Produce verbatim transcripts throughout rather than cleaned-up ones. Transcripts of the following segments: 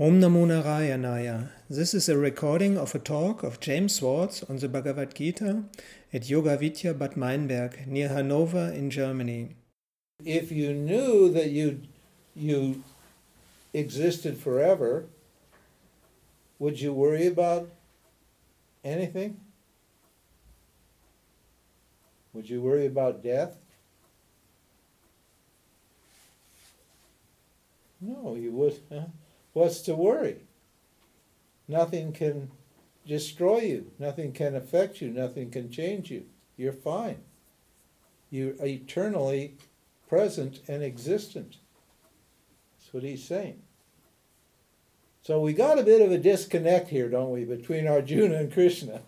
Om Namo Narayanaya. This is a recording of a talk of James Swartz on the Bhagavad Gita at Yoga Vidya Bad Meinberg near Hannover in Germany. If you knew that you you existed forever, would you worry about anything? Would you worry about death? No, you wouldn't. Huh? What's to worry? Nothing can destroy you. Nothing can affect you. Nothing can change you. You're fine. You're eternally present and existent. That's what he's saying. So we got a bit of a disconnect here, don't we, between Arjuna and Krishna.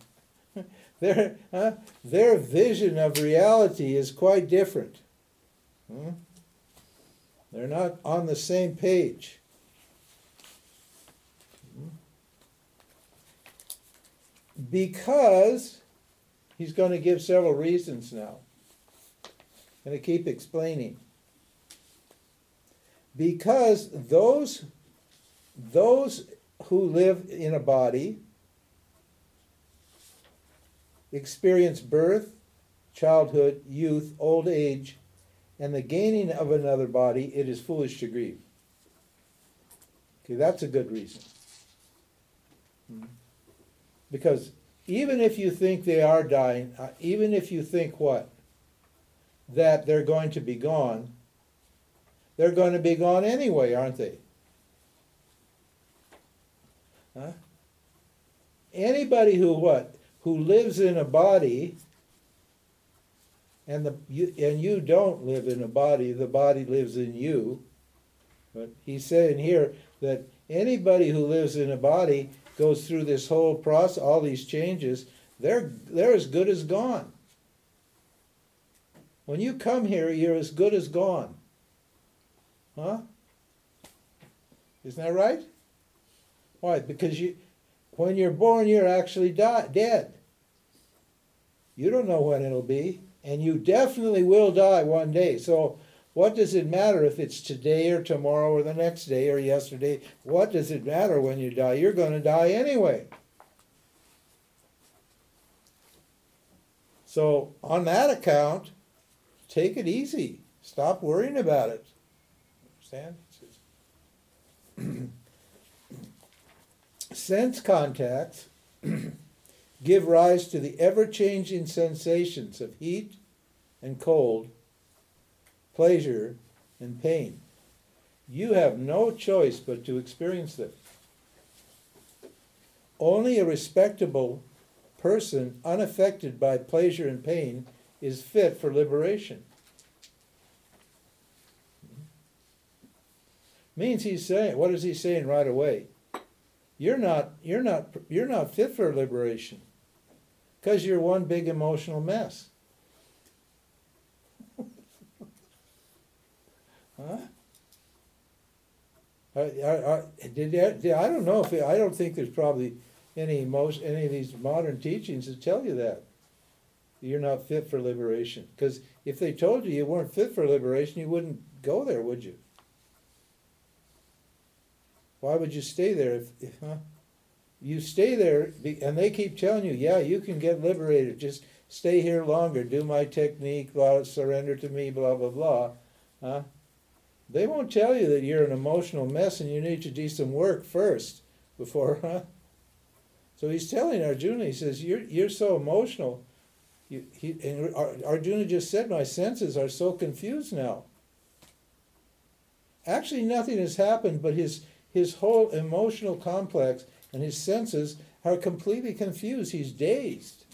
Their, huh? Their vision of reality is quite different. Hmm? They're not on the same page. Because he's going to give several reasons now. I'm going to keep explaining. Because those, those who live in a body experience birth, childhood, youth, old age, and the gaining of another body, it is foolish to grieve. Okay, that's a good reason. Hmm. Because even if you think they are dying, even if you think what? That they're going to be gone, they're going to be gone anyway, aren't they? Huh? Anybody who what? Who lives in a body, and, the, you, and you don't live in a body, the body lives in you. But he's saying here that anybody who lives in a body goes through this whole process, all these changes, they're, they're as good as gone. When you come here, you're as good as gone. Huh? Isn't that right? Why? Because you, when you're born, you're actually die, dead. You don't know when it'll be, and you definitely will die one day. So what does it matter if it's today or tomorrow or the next day or yesterday? What does it matter when you die? You're going to die anyway. So on that account, take it easy. Stop worrying about it. Understand? Sense contacts give rise to the ever-changing sensations of heat and cold, pleasure and pain. You have no choice but to experience them. Only a respectable person unaffected by pleasure and pain is fit for liberation. Means he's saying, what is he saying right away? You're not, you're not, you're not fit for liberation because you're one big emotional mess. Huh? I, I, I, did, did, I don't know if I don't think there's probably any most any of these modern teachings that tell you that you're not fit for liberation. Because if they told you you weren't fit for liberation, you wouldn't go there, would you? Why would you stay there? If, if huh? you stay there, and they keep telling you, yeah, you can get liberated. Just stay here longer. Do my technique. Blah, surrender to me. Blah blah blah. Huh? They won't tell you that you're an emotional mess and you need to do some work first before, huh? So he's telling Arjuna, he says, you're you're so emotional. You, he, and Arjuna just said, my senses are so confused now. Actually, nothing has happened, but his, his whole emotional complex and his senses are completely confused. He's dazed.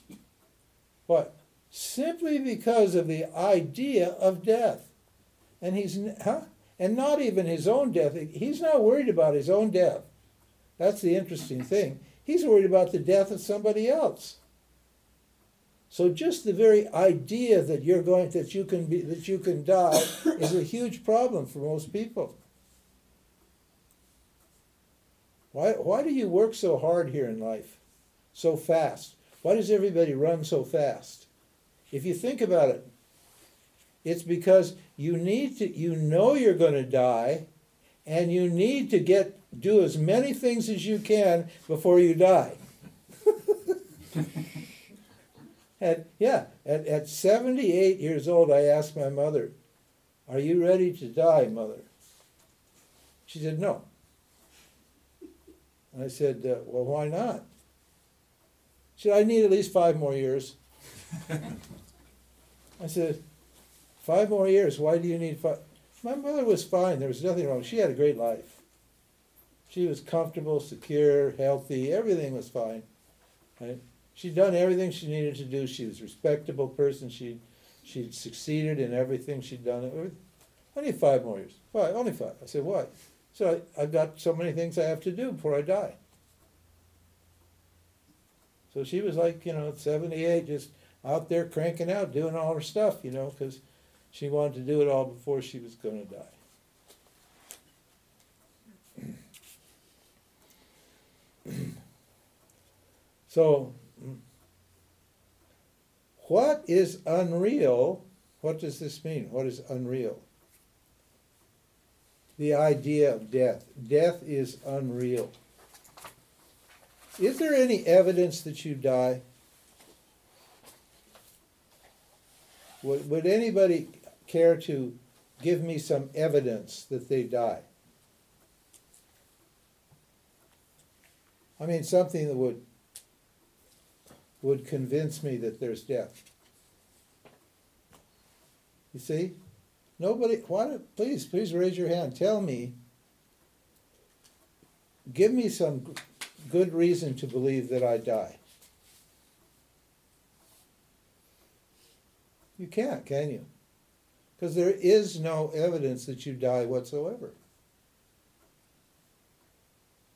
What? Simply because of the idea of death. And he's, huh? And not even his own death. He's not worried about his own death. That's the interesting thing. He's worried about the death of somebody else. So just the very idea that you're going, that you can be, that you can die, is a huge problem for most people. Why? Why do you work so hard here in life, so fast? Why does everybody run so fast? If you think about it, it's because you need to, you know you're going to die, and you need to get do as many things as you can before you die. And yeah, at, at seventy-eight years old, I asked my mother, "Are you ready to die, Mother?" She said, "No." And I said, uh, "Well, why not?" She said, "I need at least five more years." I said, "Five more years? Why do you need five?" My mother was fine. There was nothing wrong. She had a great life. She was comfortable, secure, healthy. Everything was fine. Right? She'd done everything she needed to do. She was a respectable person. She, she'd succeeded in everything she'd done. "I need five more years." "Why? Only five." I said, "Why?" "So I, I've got so many things I have to do before I die." So she was like, you know, seventy-eight, just out there cranking out, doing all her stuff, you know, because she wanted to do it all before she was going to die. So, what is unreal? What does this mean? What is unreal? The idea of death. Death is unreal. Is there any evidence that you die? Would, would anybody care to give me some evidence that they die? I mean, something that would would convince me that there's death. You see? Nobody, why do, please, please raise your hand. Tell me, give me some good reason to believe that I die. You can't, can you? Because there is no evidence that you die whatsoever.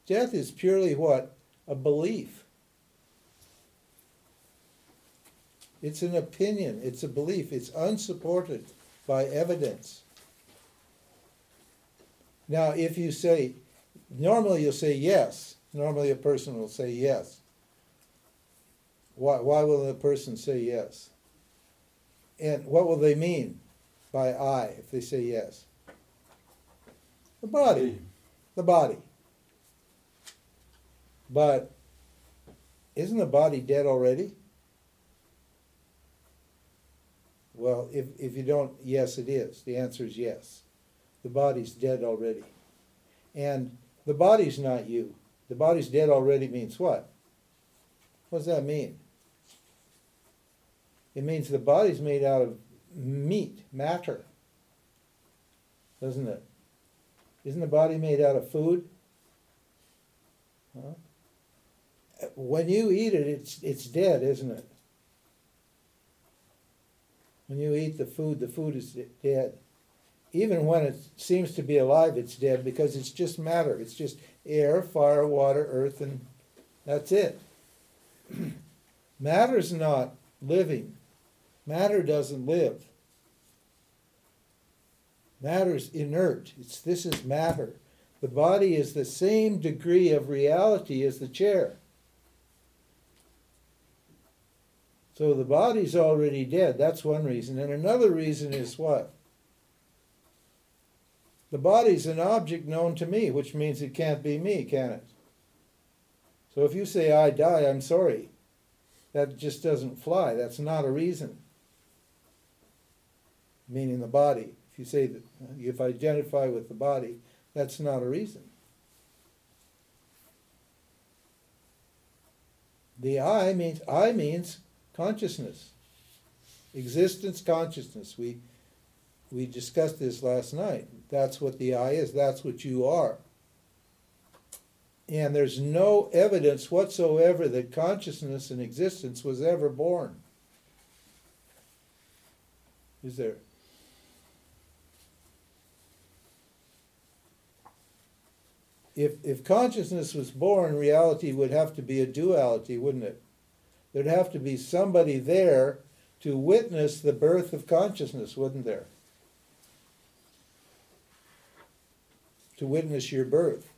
Death is purely what? A belief. It's an opinion. It's a belief. It's unsupported by evidence. Now, if you say, normally you'll say yes. Normally a person will say yes. Why, why will a person say yes? And what will they mean by I if they say yes? The body. The body. But isn't the body dead already? Well, if, if you don't, yes, it is. The answer is yes. The body's dead already. And the body's not you. The body's dead already means what? What does that mean? It means the body's made out of meat, matter. Doesn't it? Isn't the body made out of food? Huh? When you eat it, it's it's dead, isn't it? When you eat the food, the food is dead. Even when it seems to be alive, it's dead because it's just matter. It's just air, fire, water, earth, and that's it. Matter's not living. Matter doesn't live. Matter's inert. It's, this is matter. The body is the same degree of reality as the chair. So the body's already dead. That's one reason. And another reason is what? The body's an object known to me, which means it can't be me, can it? So if you say, "I die," I'm sorry. That just doesn't fly. That's not a reason. Meaning the body. If you say that, if I identify with the body, that's not a reason. The I means, I means, consciousness, existence, consciousness. We we discussed this last night. That's what the I is. That's what you are. And there's no evidence whatsoever that consciousness and existence was ever born. Is there? If if consciousness was born, reality would have to be a duality, wouldn't it? There'd have to be somebody there to witness the birth of consciousness, wouldn't there? To witness your birth.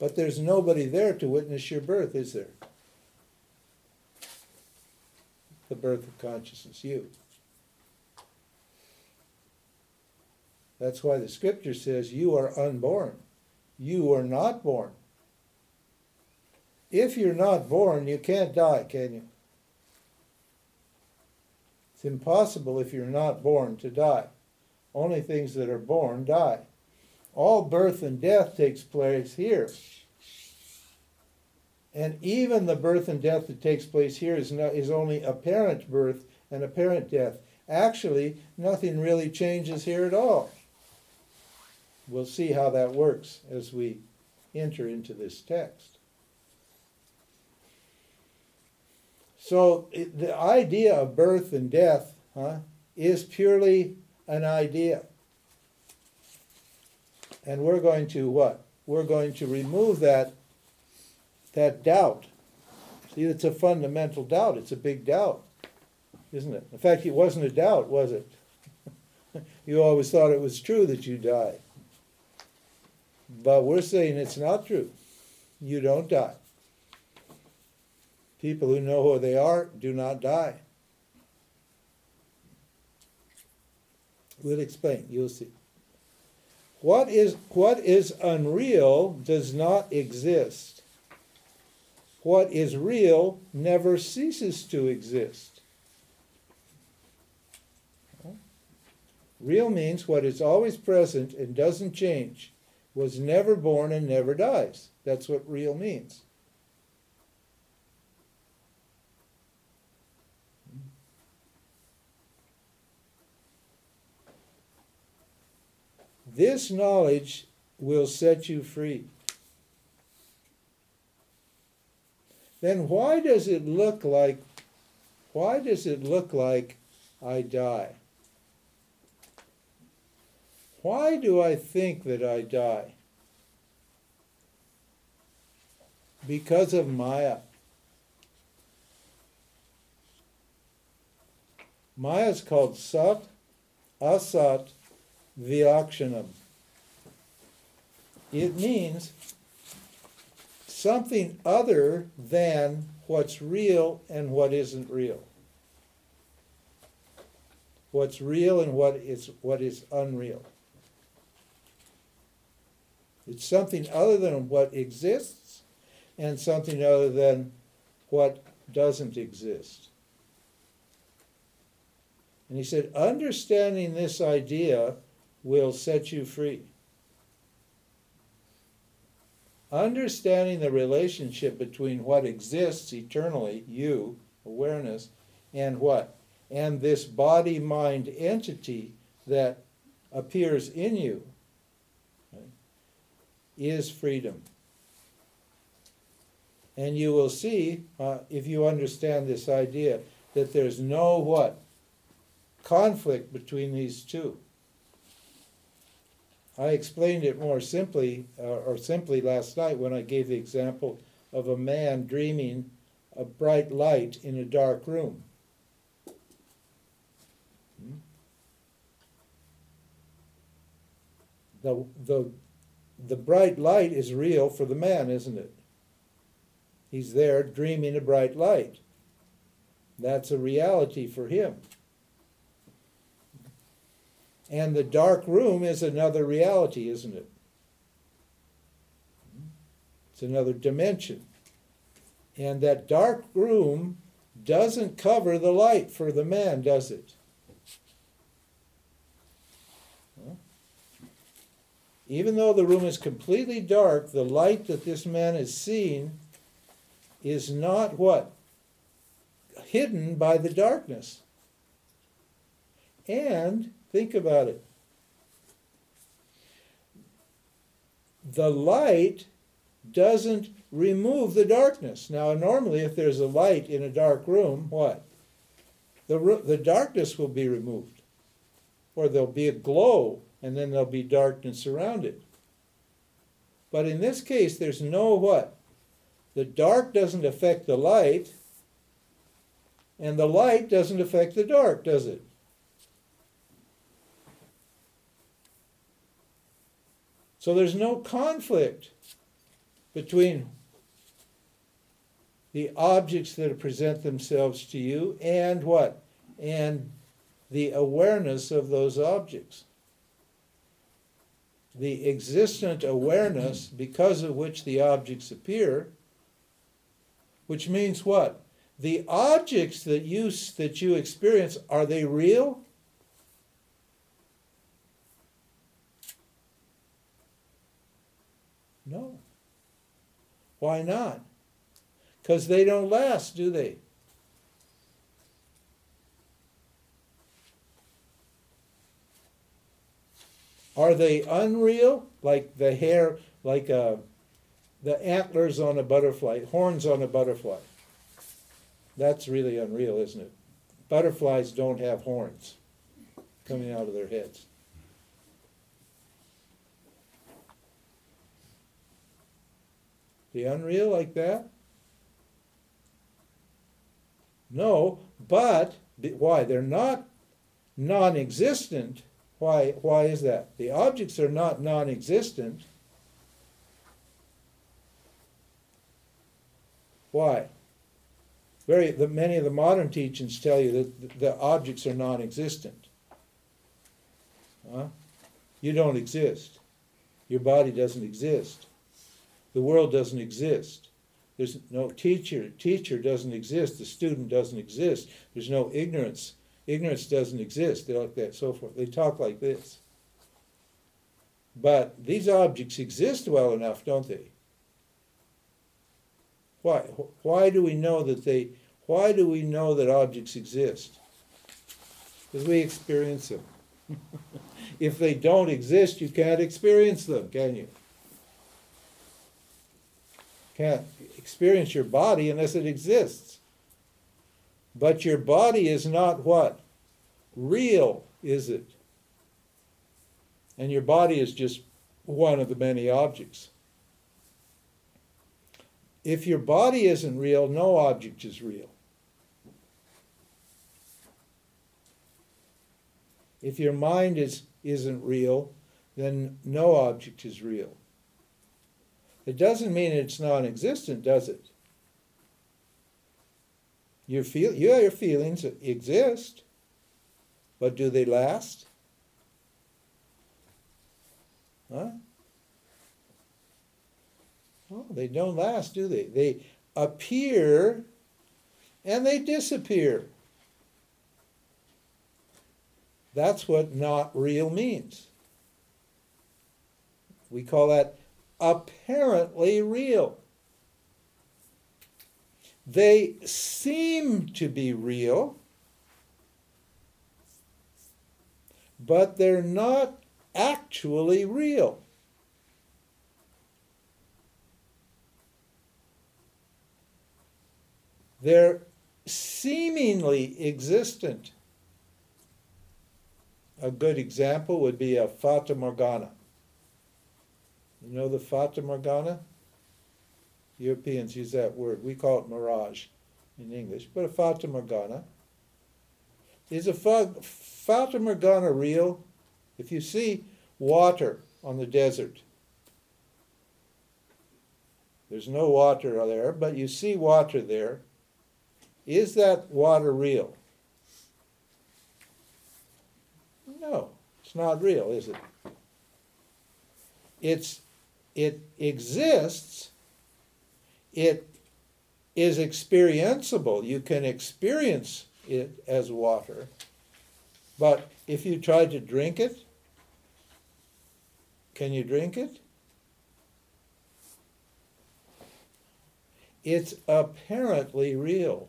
But there's nobody there to witness your birth, is there? The birth of consciousness, you. That's why the scripture says you are unborn. you are not born. If you're not born, you can't die, can you? It's impossible if you're not born to die. Only things that are born die. All birth and death takes place here. And even the birth and death that takes place here is, not, is only apparent birth and apparent death. Actually, nothing really changes here at all. We'll see how that works as we enter into this text. So it, the idea of birth and death huh, is purely an idea. And we're going to what? We're going to remove that, that doubt. See, it's a fundamental doubt. It's a big doubt, isn't it? In fact, it wasn't a doubt, was it? You always thought it was true that you died. But we're saying it's not true. You don't die. People who know who they are do not die. We'll explain. You'll see. What is, what is unreal does not exist. What is real never ceases to exist. Real means what is always present and doesn't change. Was never born and never dies. That's what real means. This knowledge will set you free. Then why does it look like, why does it look like I die? Why do I think that I die? Because of Maya. Maya is called sat, asat, vilakshanam. It means something other than what's real and what isn't real. What's real and what is, what is unreal. It's something other than what exists and something other than what doesn't exist. And he said, understanding this idea will set you free. Understanding the relationship between what exists eternally, you, awareness, and what? And this body-mind entity that appears in you, is freedom. And you will see, uh, if you understand this idea, that there's no what? Conflict between these two. I explained it more simply, uh, or simply last night when I gave the example of a man dreaming a bright light in a dark room. The, the The bright light is real for the man, isn't it? He's there dreaming a bright light. That's a reality for him. And the dark room is another reality, isn't it? It's another dimension. And that dark room doesn't cover the light for the man, does it? Even though the room is completely dark, the light that this man is seeing is not what? Hidden by the darkness. And think about it. The light doesn't remove the darkness. Now, normally if there's a light in a dark room, what? The, the darkness will be removed. Or there'll be a glow. And then there'll be darkness around it. But in this case, there's no what? The dark doesn't affect the light, and the light doesn't affect the dark, does it? So there's no conflict between the objects that present themselves to you and what? And the awareness of those objects. the existent awareness because of which the objects appear, which means what? The objects that you, that you experience, are they real? No. Why not? Because they don't last, do they? Are they unreal? Like the hair, like uh, the antlers on a butterfly, horns on a butterfly. That's really unreal, isn't it? Butterflies don't have horns coming out of their heads. The unreal like that? No, but why? They're not non-existent. Why, why is that? The objects are not non-existent. Why? Very, the, many of the modern teachings tell you that the, the objects are non-existent. Huh? You don't exist. Your body doesn't exist. The world doesn't exist. There's no teacher. Teacher doesn't exist. The student doesn't exist. There's no ignorance. Ignorance doesn't exist. They're like that, so forth. They talk like this. But these objects exist well enough, don't they? Why? Why do we know that they? Why do we know that objects exist? Because we experience them. If they don't exist, you can't experience them, can you? Can't experience your body unless it exists. But your body is not what? Real, is it? And your body is just one of the many objects. If your body isn't real, no object is real. If your mind is, isn't real, then no object is real. It doesn't mean it's non-existent, does it? Your, feel, yeah, your feelings exist, but do they last? Huh? Well, they don't last, do they? They appear and they disappear. That's what not real means. We call that apparently real. They seem to be real, but they're not actually real. They're seemingly existent. A good example would be a Fata Morgana. You know the Fata Morgana? Europeans use that word. We call it mirage in English. But a Fata Morgana. Is a Fata Morgana real? If you see water on the desert, there's no water there, but you see water there. Is that water real? No, it's not real, is it? It's, it exists. It is experienceable. You can experience it as water. But if you try to drink it, can you drink it? It's apparently real.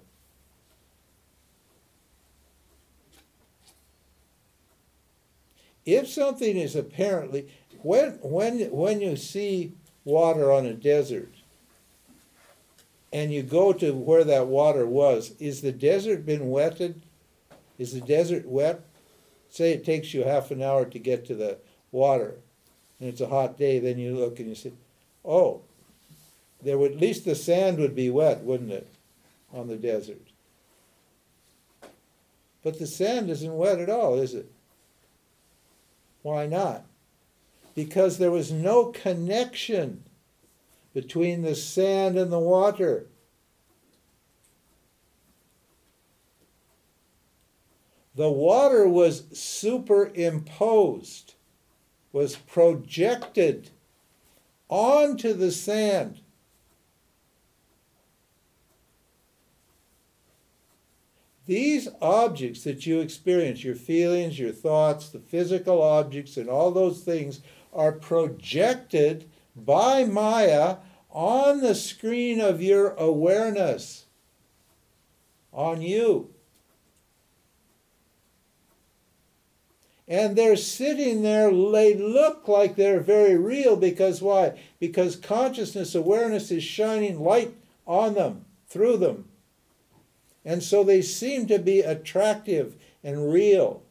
If something is apparently, when, when, when you see water on a desert, and you go to where that water was, is the desert been wetted? Is the desert wet? Say it takes you half an hour to get to the water, and it's a hot day, then you look and you say, oh, there would, at least the sand would be wet, wouldn't it, on the desert? But the sand isn't wet at all, is it? Why not? Because there was no connection between the sand and the water. The water was superimposed. was projected onto the sand. These objects that you experience, your feelings, your thoughts, the physical objects, and all those things are projected by Maya on the screen of your awareness, on you. And they're sitting there, they look like they're very real, because why? Because consciousness, awareness is shining light on them, through them. And so they seem to be attractive and real.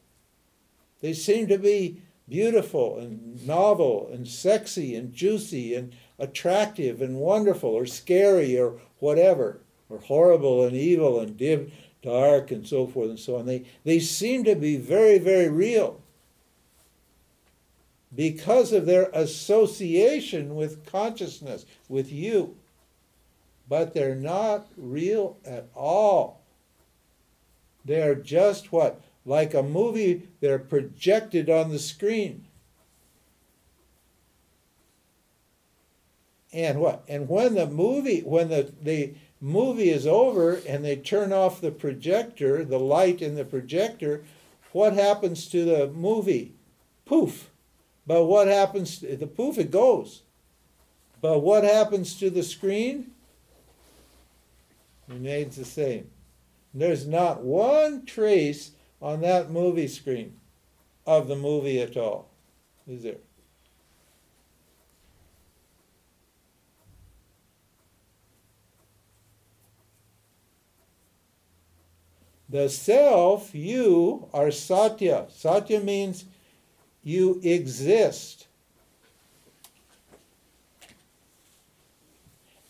They seem to be beautiful and novel and sexy and juicy and attractive and wonderful, or scary or whatever, or horrible and evil and dim, dark and so forth and so on. They, they seem to be very, very real because of their association with consciousness, with you. But they're not real at all. They're just what? Like a movie, they're projected on the screen. And what? And when the movie, when the, the movie is over and they turn off the projector, the light in the projector, what happens to the movie? Poof. But what happens to the poof? It goes. But what happens to the screen? Remains the same. There's not one trace on that movie screen of the movie at all, is there? The self, you, are satya. Satya means you exist.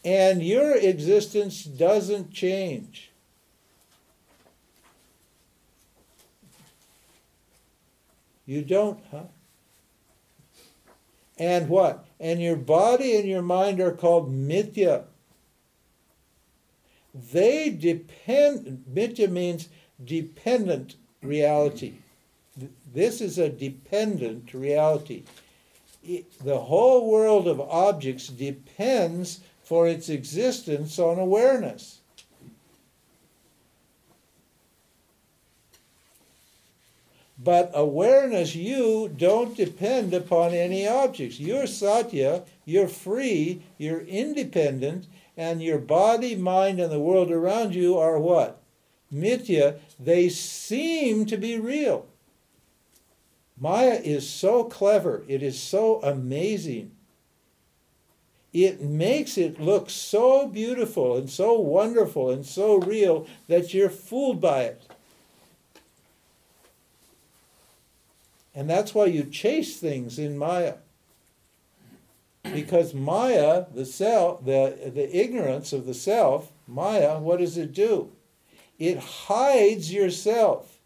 And your existence doesn't change. You don't, huh? And what? And your body and your mind are called mithya. They depend, mithya means dependent reality. This is a dependent reality. The whole world of objects depends for its existence on awareness. But awareness, you don't depend upon any objects. You're satya, you're free, you're independent, and your body, mind, and the world around you are what? Mithya. They seem to be real. Maya is so clever. It is so amazing. It makes it look so beautiful and so wonderful and so real that you're fooled by it. And that's why you chase things in Maya. Because Maya, the self, the, the ignorance of the self, Maya, what does it do? It hides yourself.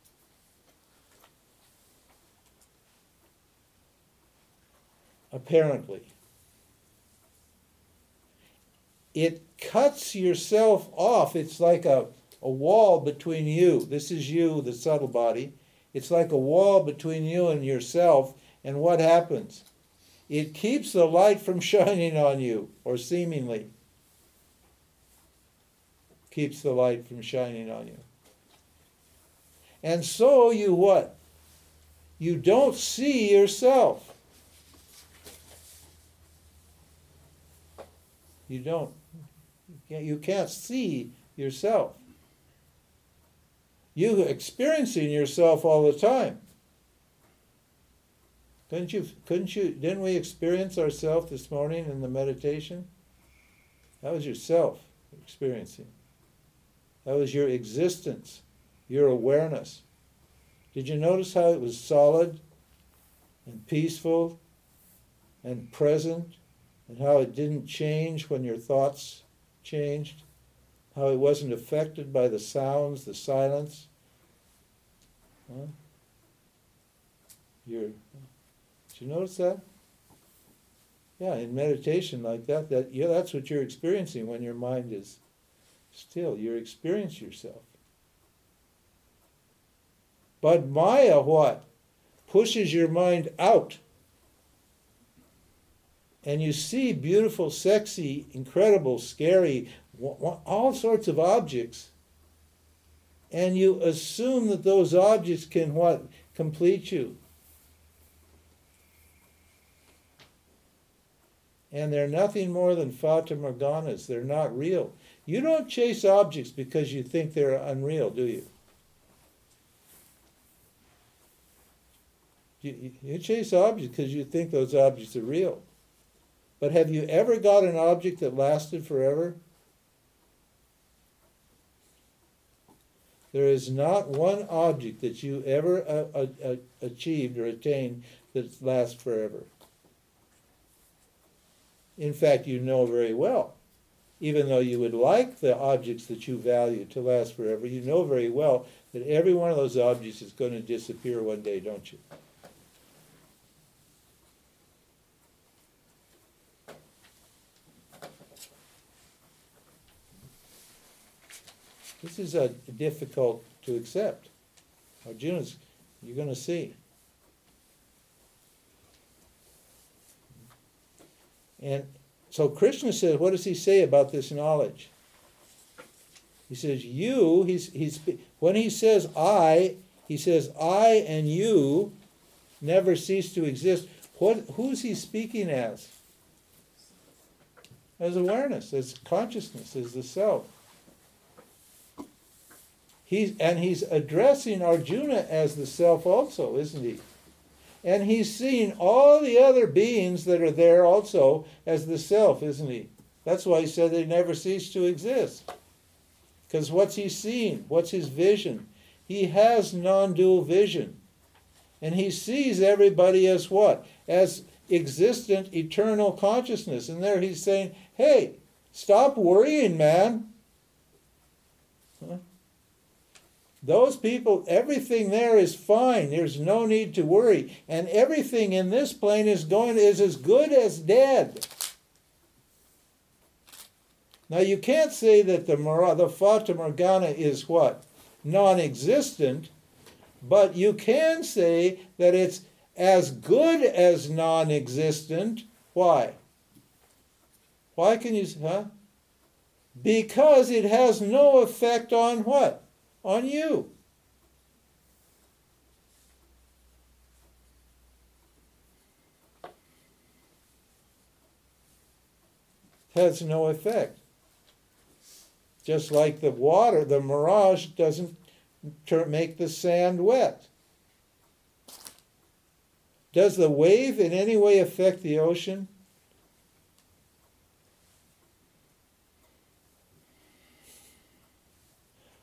Apparently. It cuts yourself off. It's like a, a wall between you. This is you, the subtle body. It's like a wall between you and yourself. And what happens? It keeps the light from shining on you, or seemingly keeps the light from shining on you. And so you what? You don't see yourself. You don't. You can't see yourself. You're experiencing yourself all the time. Couldn't you, couldn't you, didn't we experience ourselves this morning in the meditation? That was yourself experiencing. That was your existence, your awareness. Did you notice how it was solid and peaceful and present? And how it didn't change when your thoughts changed, how it wasn't affected by the sounds, the silence. Huh? Your, did you notice that? Yeah, in meditation like that, that yeah, that's what you're experiencing when your mind is still. You experience yourself. But Maya, what? Pushes your mind out. and you see beautiful, sexy, incredible, scary, all sorts of objects, and you assume that those objects can what? Complete you. And they're nothing more than Fata Morganas. They're not real. You don't chase objects because you think they're unreal, do you? You, you chase objects because you think those objects are real. But have you ever got an object that lasted forever? There is not one object that you ever uh, uh, achieved or attained that lasts forever. In fact, you know very well, even though you would like the objects that you value to last forever, you know very well that every one of those objects is going to disappear one day, don't you? This is uh, difficult to accept. Arjuna's, you're going to see. And so Krishna said, what does he say about this knowledge? He says, you, he's, he's, when he says I, he says I and you never cease to exist. What, who's he speaking as? As awareness, as consciousness, as the self. He's, and he's addressing Arjuna as the self also, isn't he? And he's seeing all the other beings that are there also as the self, isn't he? That's why he said they never cease to exist. Because what's he seeing? What's his vision? He has non-dual vision. And he sees everybody as what? As existent, eternal consciousness. And there he's saying, hey, stop worrying, man. Huh? Those people, everything there is fine. There's no need to worry. And everything in this plane is going is as good as dead. Now you can't say that the, the Fata Morgana is what? Non-existent. But you can say that it's as good as non-existent. Why? Why can you say, huh? Because it has no effect on what? On you. Has no effect. Just like the water, the mirage doesn't ter- make the sand wet. Does the wave in any way affect the ocean?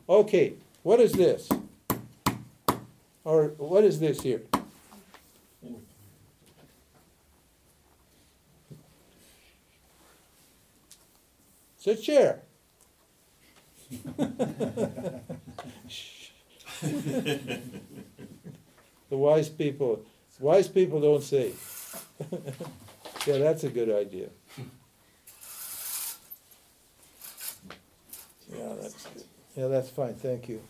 Okay. What is this? Or what is this here? It's a chair. The wise people, wise people don't say. Yeah, that's a good idea. Yeah, that's good. Yeah, that's fine. Thank you.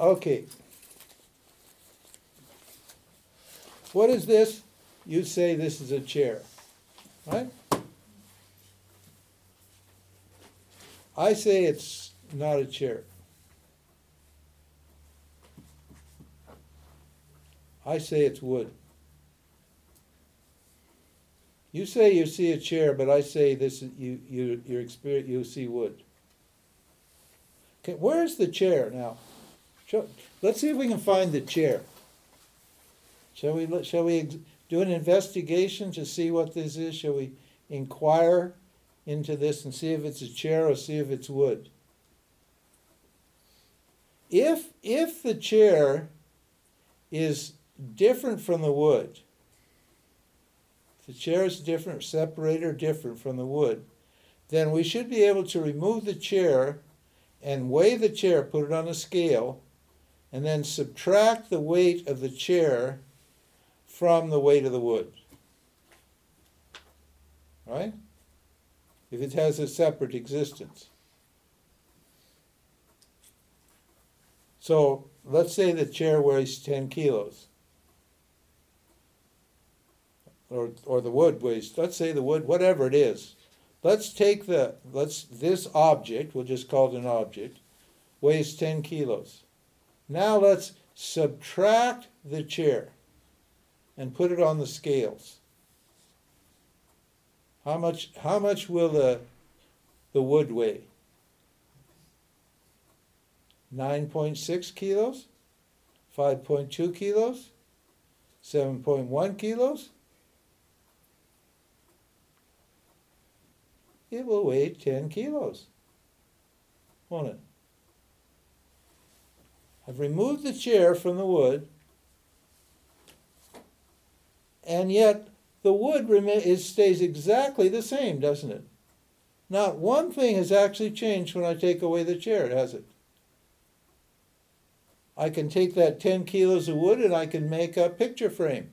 Okay. What is this? You say this is a chair, right? I say it's not a chair. I say it's wood. You say you see a chair, but I say this you you your experience you see wood. Okay, where's the chair now? Show, let's see if we can find the chair. Shall we? Shall we do an investigation to see what this is? Shall we inquire into this and see if it's a chair or see if it's wood? If if the chair is different from the wood, the chair is different, separated or different from the wood, then we should be able to remove the chair and weigh the chair, put it on a scale, and then subtract the weight of the chair from the weight of the wood. Right? If it has a separate existence. So let's say the chair weighs ten kilos. or or the wood waste, let's say the wood, whatever it is, let's take the, let's this object, we'll just call it an object, weighs ten kilos. Now let's subtract the chair and put it on the scales. How much, how much will the, the wood weigh? nine point six kilos? five point two kilos? seven point one kilos? It will weigh ten kilos, won't it? I've removed the chair from the wood, and yet the wood remains, it stays exactly the same, doesn't it? Not one thing has actually changed when I take away the chair, has it? I can take that ten kilos of wood and I can make a picture frame,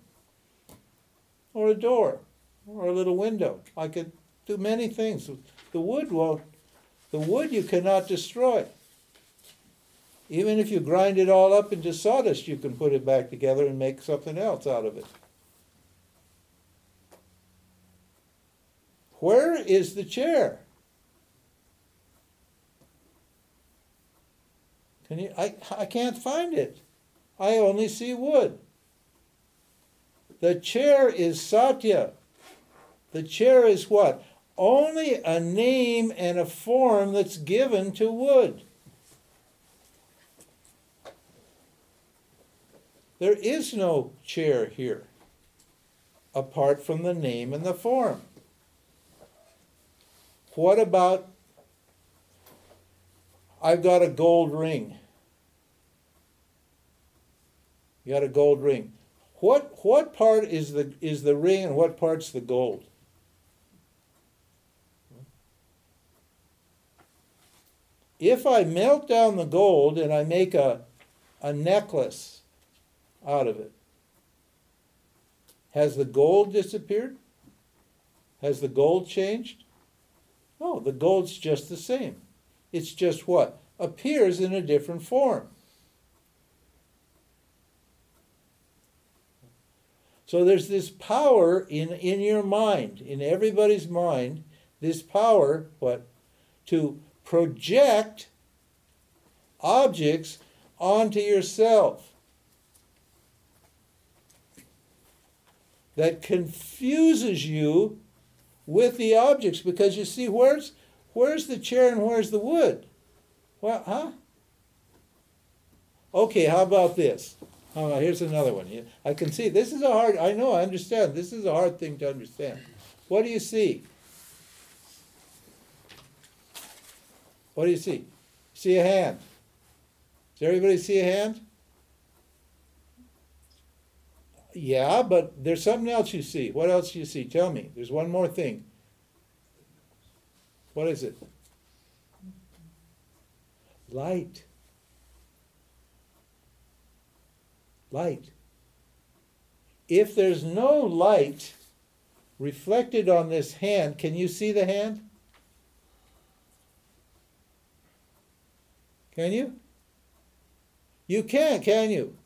or a door, or a little window. I could do many things. The wood won't, the wood you cannot destroy. Even if you grind it all up into sawdust, you can put it back together and make something else out of it. Where is the chair? Can you, I, I can't find it. I only see wood. The chair is satya. The chair is what? Only a name and a form that's given to wood. There is no chair here, apart from the name and the form. What about, I've got a gold ring. You got a gold ring. What what part is the is the ring and what part's the gold? If I melt down the gold and I make a, a necklace out of it. Has the gold disappeared? Has the gold changed? No, the gold's just the same. It's just what? Appears in a different form. So there's this power in, in your mind, in everybody's mind, this power, what? To project objects onto yourself. That confuses you with the objects, because you see, where's where's the chair and where's the wood? Well, huh? Okay, how about this? Oh, here's another one. I can see, this is a hard, I know, I understand. This is a hard thing to understand. What do you see? What do you see? See a hand. Does everybody see a hand? Yeah, but there's something else you see. What else do you see? Tell me. There's one more thing. What is it? Light. Light. If there's no light reflected on this hand, can you see the hand? Can you? You can, can you?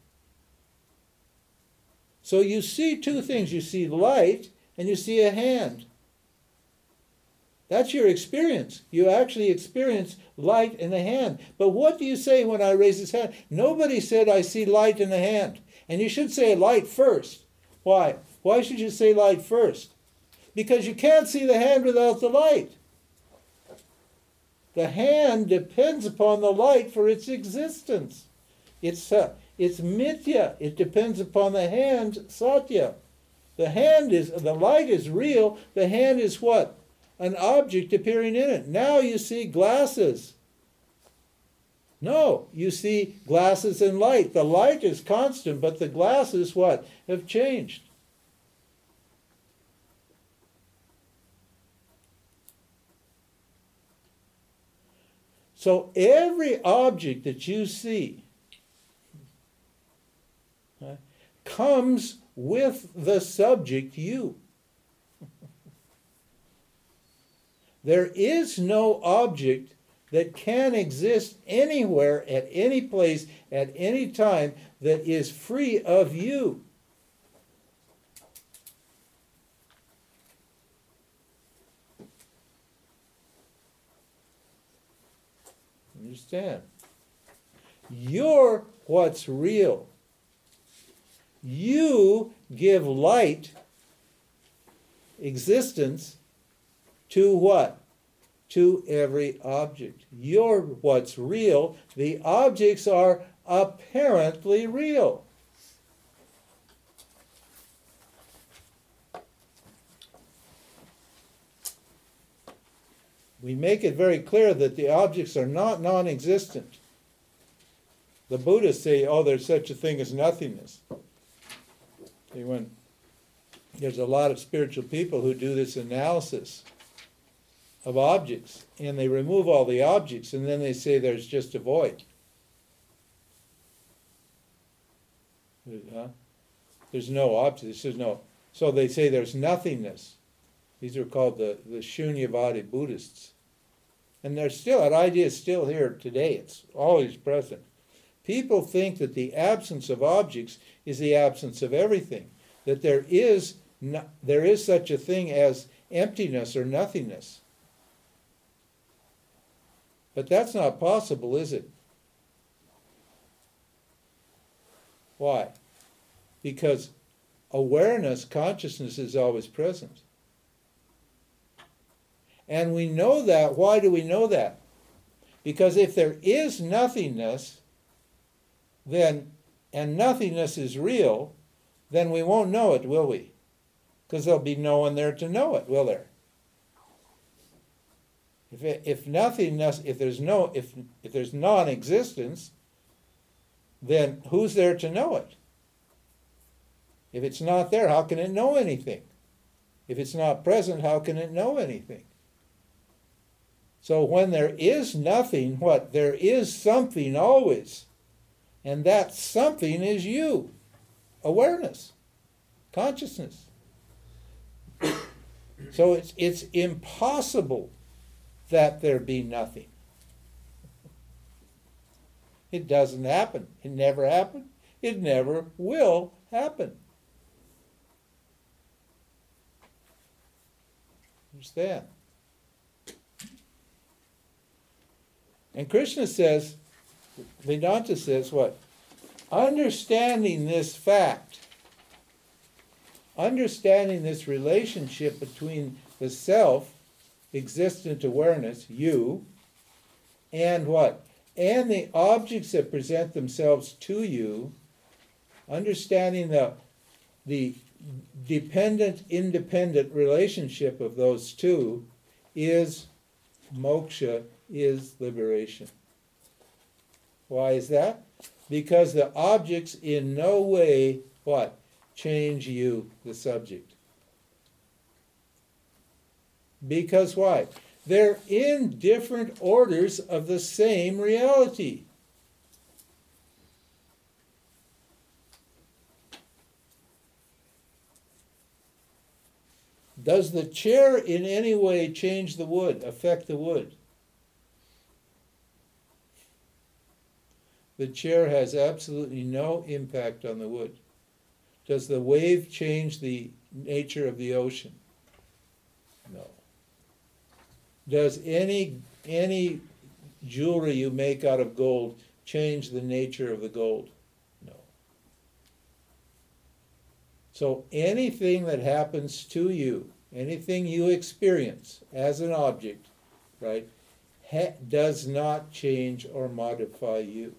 So you see two things. You see light and you see a hand. That's your experience. You actually experience light in a hand. But what do you say when I raise this hand? Nobody said, I see light in the hand. And you should say light first. Why? Why should you say light first? Because you can't see the hand without the light. The hand depends upon the light for its existence. It's uh, It's mithya. It depends upon the hand, satya. The hand is, the light is real. The hand is what? An object appearing in it. Now you see glasses. No, you see glasses and light. The light is constant, but the glasses, what? Have changed. So every object that you see comes with the subject you. There is no object that can exist anywhere, at any place, at any time, that is free of you. understand. You're what's real. You give light, existence, to what? To every object. You're what's real. The objects are apparently real. We make it very clear that the objects are not non-existent. The Buddhists say, oh, there's such a thing as nothingness. See, when there's a lot of spiritual people who do this analysis of objects, and they remove all the objects, and then they say there's just a void. Huh? There's no object. There's no. So they say there's nothingness. These are called the, the Shunyavadi Buddhists. And there's still, that idea is still here today. It's always present. People think that the absence of objects is the absence of everything. That there is no, there is such a thing as emptiness or nothingness. But that's not possible, is it? Why? Because awareness, consciousness is always present. And we know that. Why do we know that? Because if there is nothingness, then, and nothingness is real, then we won't know it, will we? Because there'll be no one there to know it, will there? If it, if nothingness, if there's no, if if there's non-existence, then who's there to know it? If it's not there, how can it know anything? If it's not present, how can it know anything? So when there is nothing, what? There is something always. And that something is you. Awareness. Consciousness. So it's, it's impossible that there be nothing. It doesn't happen. It never happened. It never will happen. Understand? And Krishna says, Vedanta says what? Understanding this fact, understanding this relationship between the self, existent awareness, you, and what? And the objects that present themselves to you, understanding the, the dependent-independent relationship of those two is moksha, is liberation. Why is that? Because the objects in no way, what? Change you, the subject. Because why? They're in different orders of the same reality. Does the chair in any way change the wood, affect the wood? The chair has absolutely no impact on the wood. Does the wave change the nature of the ocean? No. Does any, any jewelry you make out of gold change the nature of the gold? No. So anything that happens to you, anything you experience as an object, right, ha- does not change or modify you.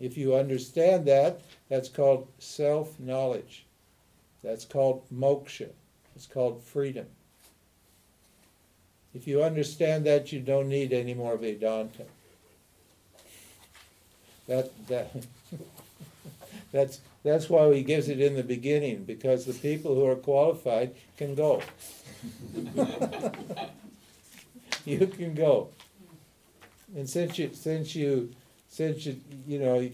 If you understand that, that's called self-knowledge. That's called moksha. It's called freedom. If you understand that, you don't need any more Vedanta. That, that, that's, that's why he gives it in the beginning, because the people who are qualified can go. You can go. And since you... Since you Since, you, you know,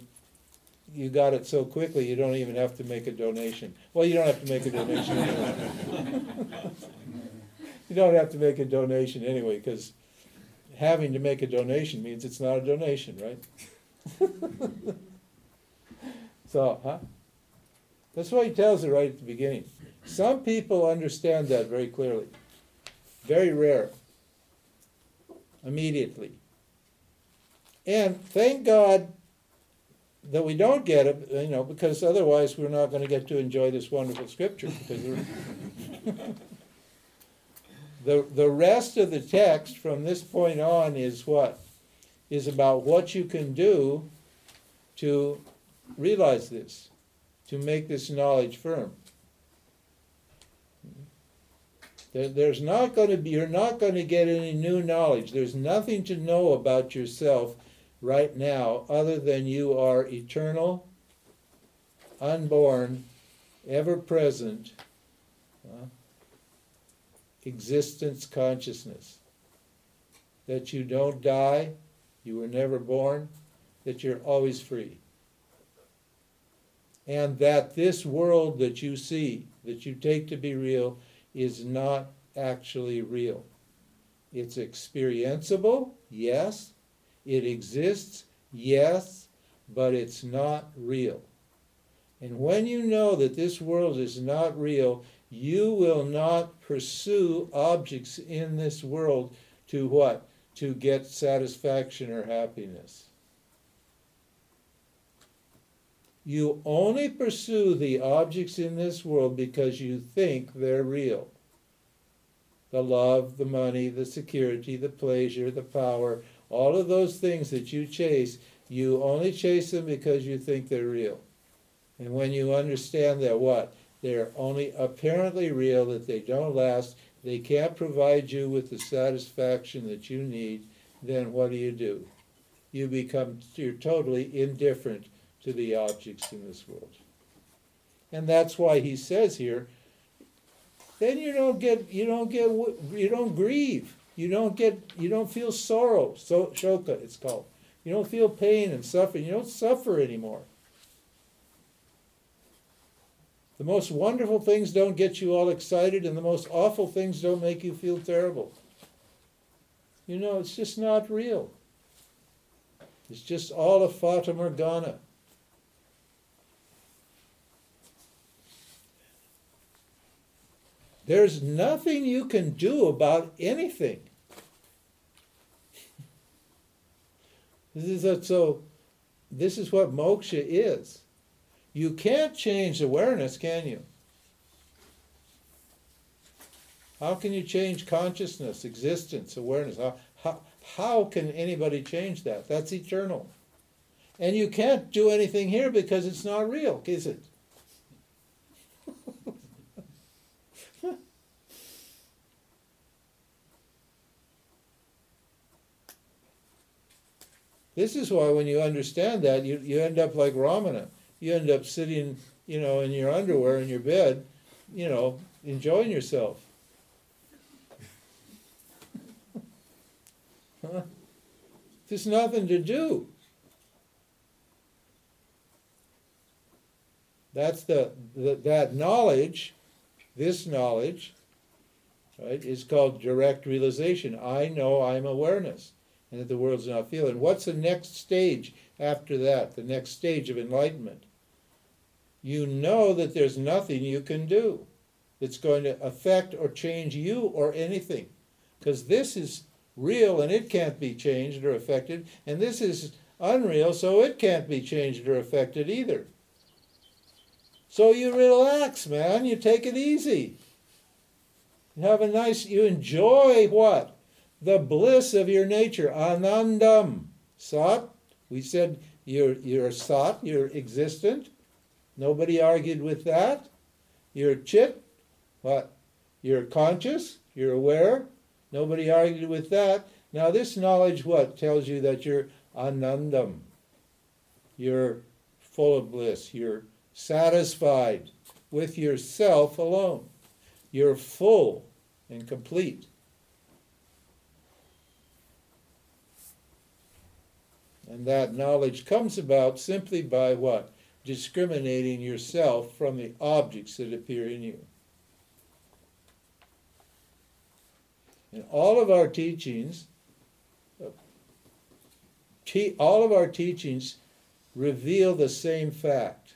you got it so quickly, you don't even have to make a donation. Well, you don't have to make a donation anyway. You don't have to make a donation anyway, because having to make a donation means it's not a donation, right? So, huh? That's why he tells it right at the beginning. Some people understand that very clearly. Very rare. immediately. And thank God that we don't get it, you know, because otherwise we're not going to get to enjoy this wonderful scripture. Because we're the the rest of the text from this point on is what? Is about what you can do to realize this, to make this knowledge firm. There, there's not going to be, you're not going to get any new knowledge. There's nothing to know about yourself right now, other than you are eternal, unborn, ever-present, uh, existence consciousness. That you don't die, you were never born, that you're always free. And that this world that you see, that you take to be real, is not actually real. It's experienceable, yes. It exists, yes, but it's not real. And when you know that this world is not real, you will not pursue objects in this world to what? To get satisfaction or happiness. You only pursue the objects in this world because you think they're real. The love, the money, the security, the pleasure, the power, all of those things that you chase, you only chase them because you think they're real. And when you understand that what? They're only apparently real, that they don't last, they can't provide you with the satisfaction that you need, then what do you do? You become, you're totally indifferent to the objects in this world. And that's why he says here, then you don't get, you don't get, you don't grieve. You don't get, you don't feel sorrow, so, shoka it's called. You don't feel pain and suffering. You don't suffer anymore. The most wonderful things don't get you all excited, and the most awful things don't make you feel terrible. You know, it's just not real. It's just all a Fata Morgana. There's nothing you can do about anything. This is a, so, this is what moksha is. You can't change awareness, can you? How can you change consciousness, existence, awareness? How, how, how can anybody change that? That's eternal. And you can't do anything here because it's not real, is it? This is why when you understand that, you, you end up like Ramana. You end up sitting, you know, in your underwear in your bed, you know, enjoying yourself. Huh? There's nothing to do. That's the, the that knowledge, this knowledge, right, is called direct realization. I know I'm awareness. And that the world's not feeling. What's the next stage after that? The next stage of enlightenment. You know that there's nothing you can do that's going to affect or change you or anything. Because this is real and it can't be changed or affected. And this is unreal, so it can't be changed or affected either. So you relax, man. You take it easy. You have a nice, you enjoy what? The bliss of your nature, anandam, sat. We said you're, you're sat, you're existent. Nobody argued with that. You're chit, what? You're conscious, you're aware. Nobody argued with that. Now this knowledge, what? Tells you that you're anandam. You're full of bliss. You're satisfied with yourself alone. You're full and complete. And that knowledge comes about simply by what? Discriminating yourself from the objects that appear in you. And all of our teachings, te- all of our teachings reveal the same fact.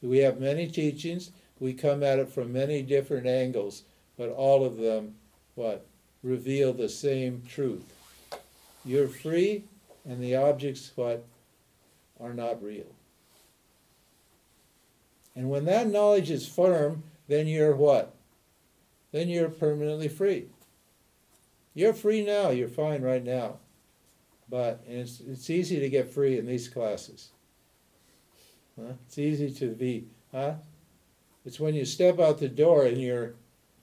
We have many teachings, we come at it from many different angles, but all of them, what? reveal the same truth. You're free, and the objects what are not real. And when that knowledge is firm, then you're what? Then you're permanently free. You're free now. You're fine right now. But and it's it's easy to get free in these classes. Huh? It's easy to be, huh? It's when you step out the door and your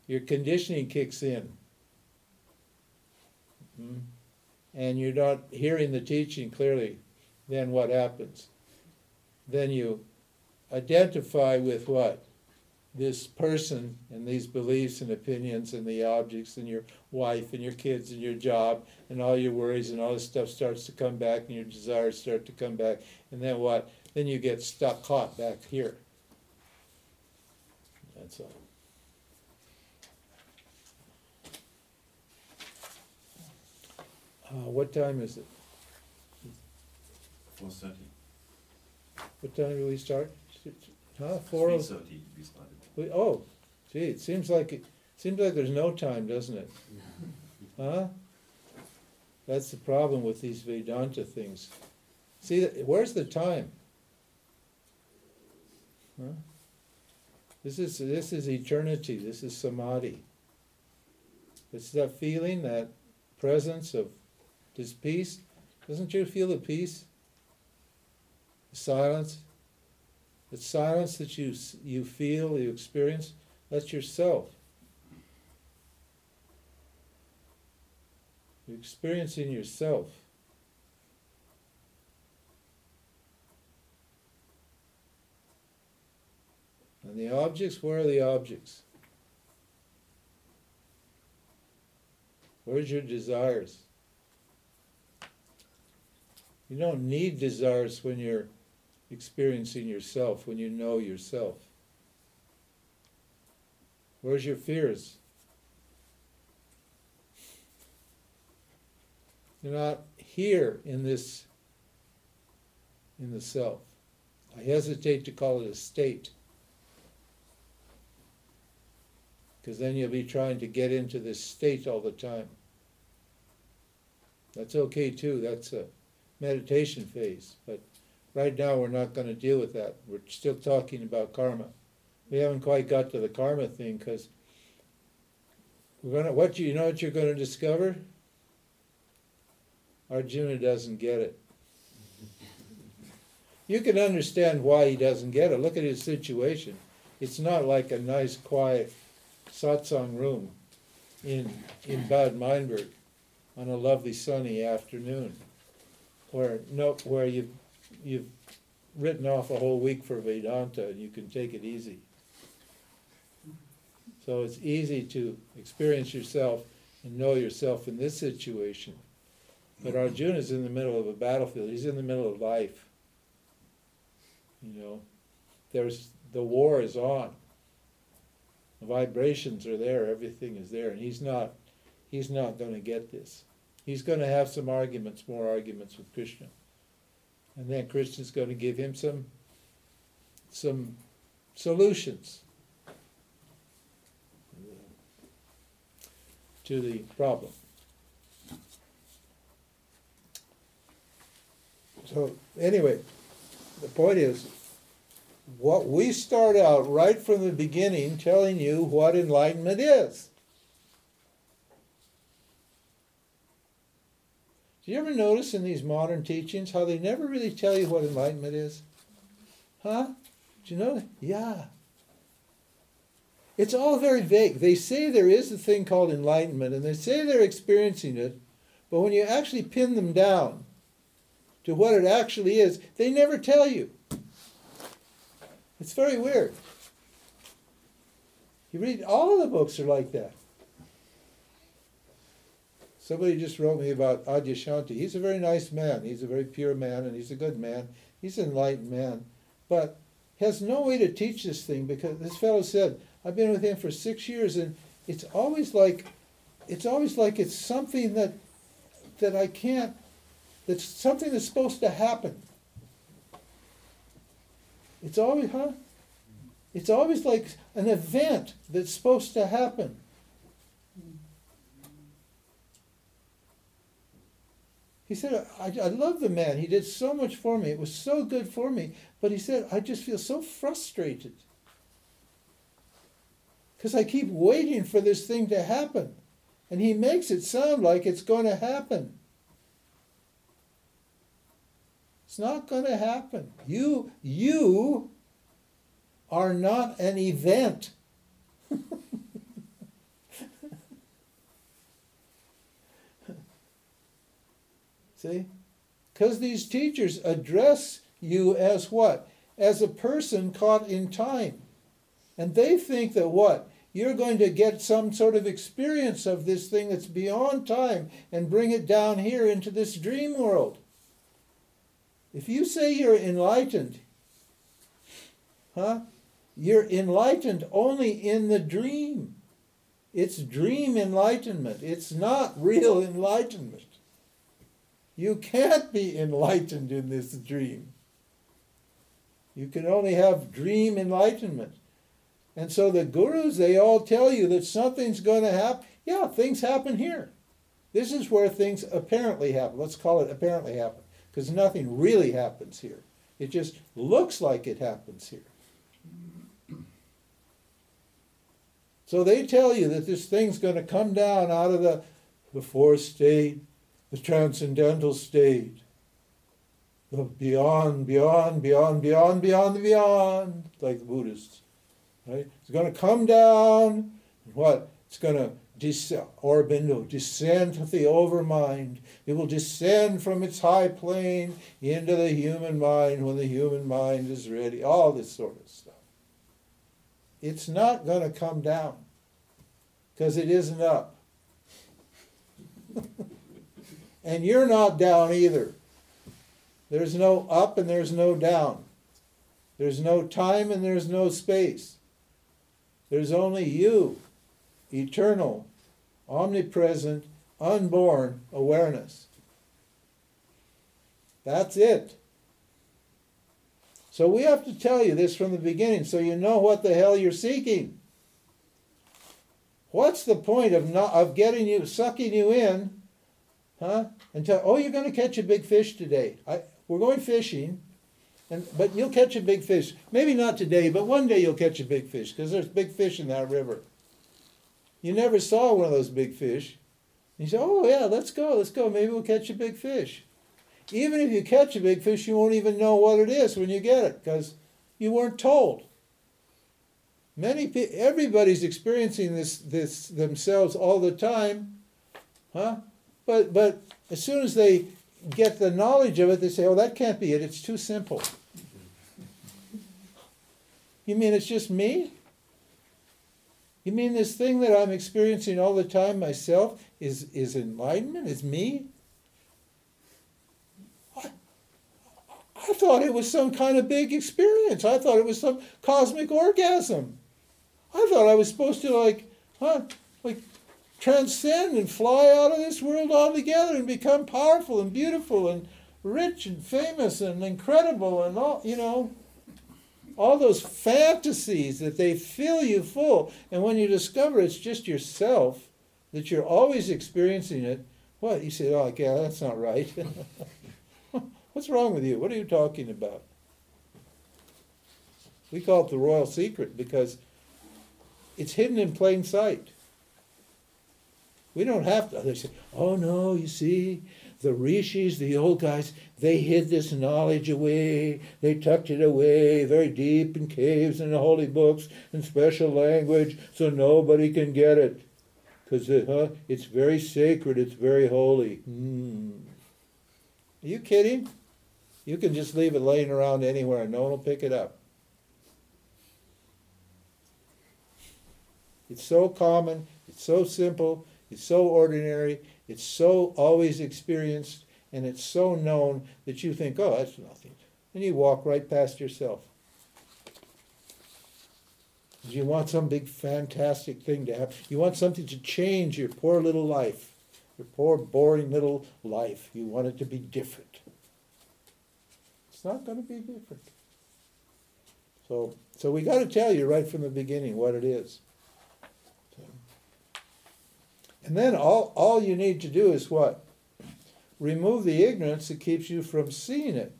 your conditioning kicks in. Mm-hmm. And you're not hearing the teaching clearly, then what happens? Then you identify with what? This person and these beliefs and opinions and the objects and your wife and your kids and your job and all your worries and all this stuff starts to come back and your desires start to come back. And then what? Then you get stuck, caught back here. That's all. Uh, what time is it? four thirty. What time do we start? Huh? four thirty we started. We, oh, gee, it seems like it seems like there's no time, doesn't it? Huh? That's the problem with these Vedanta things. See, where's the time? Huh? This is this is eternity. This is samadhi. It's that feeling, that presence of this peace. Doesn't you feel the peace? The silence. The silence that you you feel, you experience, that's yourself. You're experiencing yourself. And the objects, where are the objects? Where's your desires? You don't need desires when you're experiencing yourself, when you know yourself. Where's your fears? You're not here in this, in the self. I hesitate to call it a state, because then you'll be trying to get into this state all the time. That's okay too, that's a meditation phase, but right now we're not going to deal with that. We're still talking about karma. We haven't quite got to the karma thing, because we're gonna what you, you know what you're going to discover? Arjuna doesn't get it. You can understand why he doesn't get it. Look at his situation. It's not like a nice quiet satsang room in in Bad Meinberg on a lovely sunny afternoon where no where you You've written off a whole week for Vedanta and you can take it easy. So it's easy to experience yourself and know yourself in this situation. But Arjuna's in the middle of a battlefield. He's in the middle of life. You know, there's the war is on. The vibrations are there, everything is there, and he's not he's not going to get this. He's going to have some arguments, more arguments with Krishna. And then Krishna's going to give him some some solutions to the problem. So anyway, the point is, what we start out right from the beginning telling you what enlightenment is. Do you ever notice in these modern teachings how they never really tell you what enlightenment is? Huh? Do you know? Yeah. It's all very vague. They say there is a thing called enlightenment, and they say they're experiencing it, but when you actually pin them down to what it actually is, they never tell you. It's very weird. You read, all of the books are like that. Somebody just wrote me about Adyashanti. He's a very nice man. He's a very pure man, and he's a good man. He's an enlightened man, but has no way to teach this thing, because this fellow said, I've been with him for six years, and it's always like, it's always like it's something that, that I can't, that's something that's supposed to happen. It's always, huh? It's always like an event that's supposed to happen. He said, I, I love the man. He did so much for me. It was so good for me. But he said, I just feel so frustrated because I keep waiting for this thing to happen. And he makes it sound like it's going to happen. It's not going to happen. You, you are not an event. See? Because these teachers address you as what? As a person caught in time. And they think that what? You're going to get some sort of experience of this thing that's beyond time and bring it down here into this dream world. If you say you're enlightened, huh? You're enlightened only in the dream. It's dream enlightenment. It's not real enlightenment. You can't be enlightened in this dream. You can only have dream enlightenment. And so the gurus, they all tell you that something's going to happen. Yeah, things happen here. This is where things apparently happen. Let's call it apparently happen, because nothing really happens here. It just looks like it happens here. So they tell you that this thing's going to come down out of the, the fourth state, the transcendental state, the beyond, beyond, beyond, beyond, beyond, beyond, like the Buddhists. Right? It's going to come down, and what? It's going to, des- Aurobindo, descend to the overmind. It will descend from its high plane into the human mind when the human mind is ready. All this sort of stuff. It's not going to come down, because it isn't up. And you're not down either. There's no up and there's no down. There's no time and there's no space. There's only you, eternal, omnipresent, unborn awareness. That's it. So we have to tell you this from the beginning so you know what the hell you're seeking. What's the point of not of getting you, sucking you in, huh? Until, oh, you're going to catch a big fish today. I, we're going fishing. And, but you'll catch a big fish. Maybe not today, but one day you'll catch a big fish, because there's big fish in that river. You never saw one of those big fish. You say, oh yeah, let's go, let's go. Maybe we'll catch a big fish. Even if you catch a big fish, you won't even know what it is when you get it, because you weren't told. Many pe- everybody's experiencing this, this themselves all the time, huh? But but as soon as they get the knowledge of it, they say, oh, that can't be it. It's too simple. You mean it's just me? You mean this thing that I'm experiencing all the time myself is, is enlightenment? Is me? I, I thought it was some kind of big experience. I thought it was some cosmic orgasm. I thought I was supposed to like, huh, like, transcend and fly out of this world altogether and become powerful and beautiful and rich and famous and incredible and all, you know, all those fantasies that they fill you full. And when you discover it's just yourself, that you're always experiencing it, what? You say, oh, yeah, that's not right. What's wrong with you? What are you talking about? We call it the royal secret because it's hidden in plain sight. We don't have to. They say, oh no, you see, the rishis, the old guys, they hid this knowledge away. They tucked it away very deep in caves and holy books and special language so nobody can get it. Because it, huh, it's very sacred, it's very holy. Mm. Are you kidding? You can just leave it laying around anywhere and no one will pick it up. It's so common, it's so simple. It's so ordinary, it's so always experienced, and it's so known that you think, oh, that's nothing. And you walk right past yourself. You want some big fantastic thing to happen. You want something to change your poor little life, your poor boring little life. You want it to be different. It's not going to be different. So, so we got to tell you right from the beginning what it is. And then all, all you need to do is what? Remove the ignorance that keeps you from seeing it,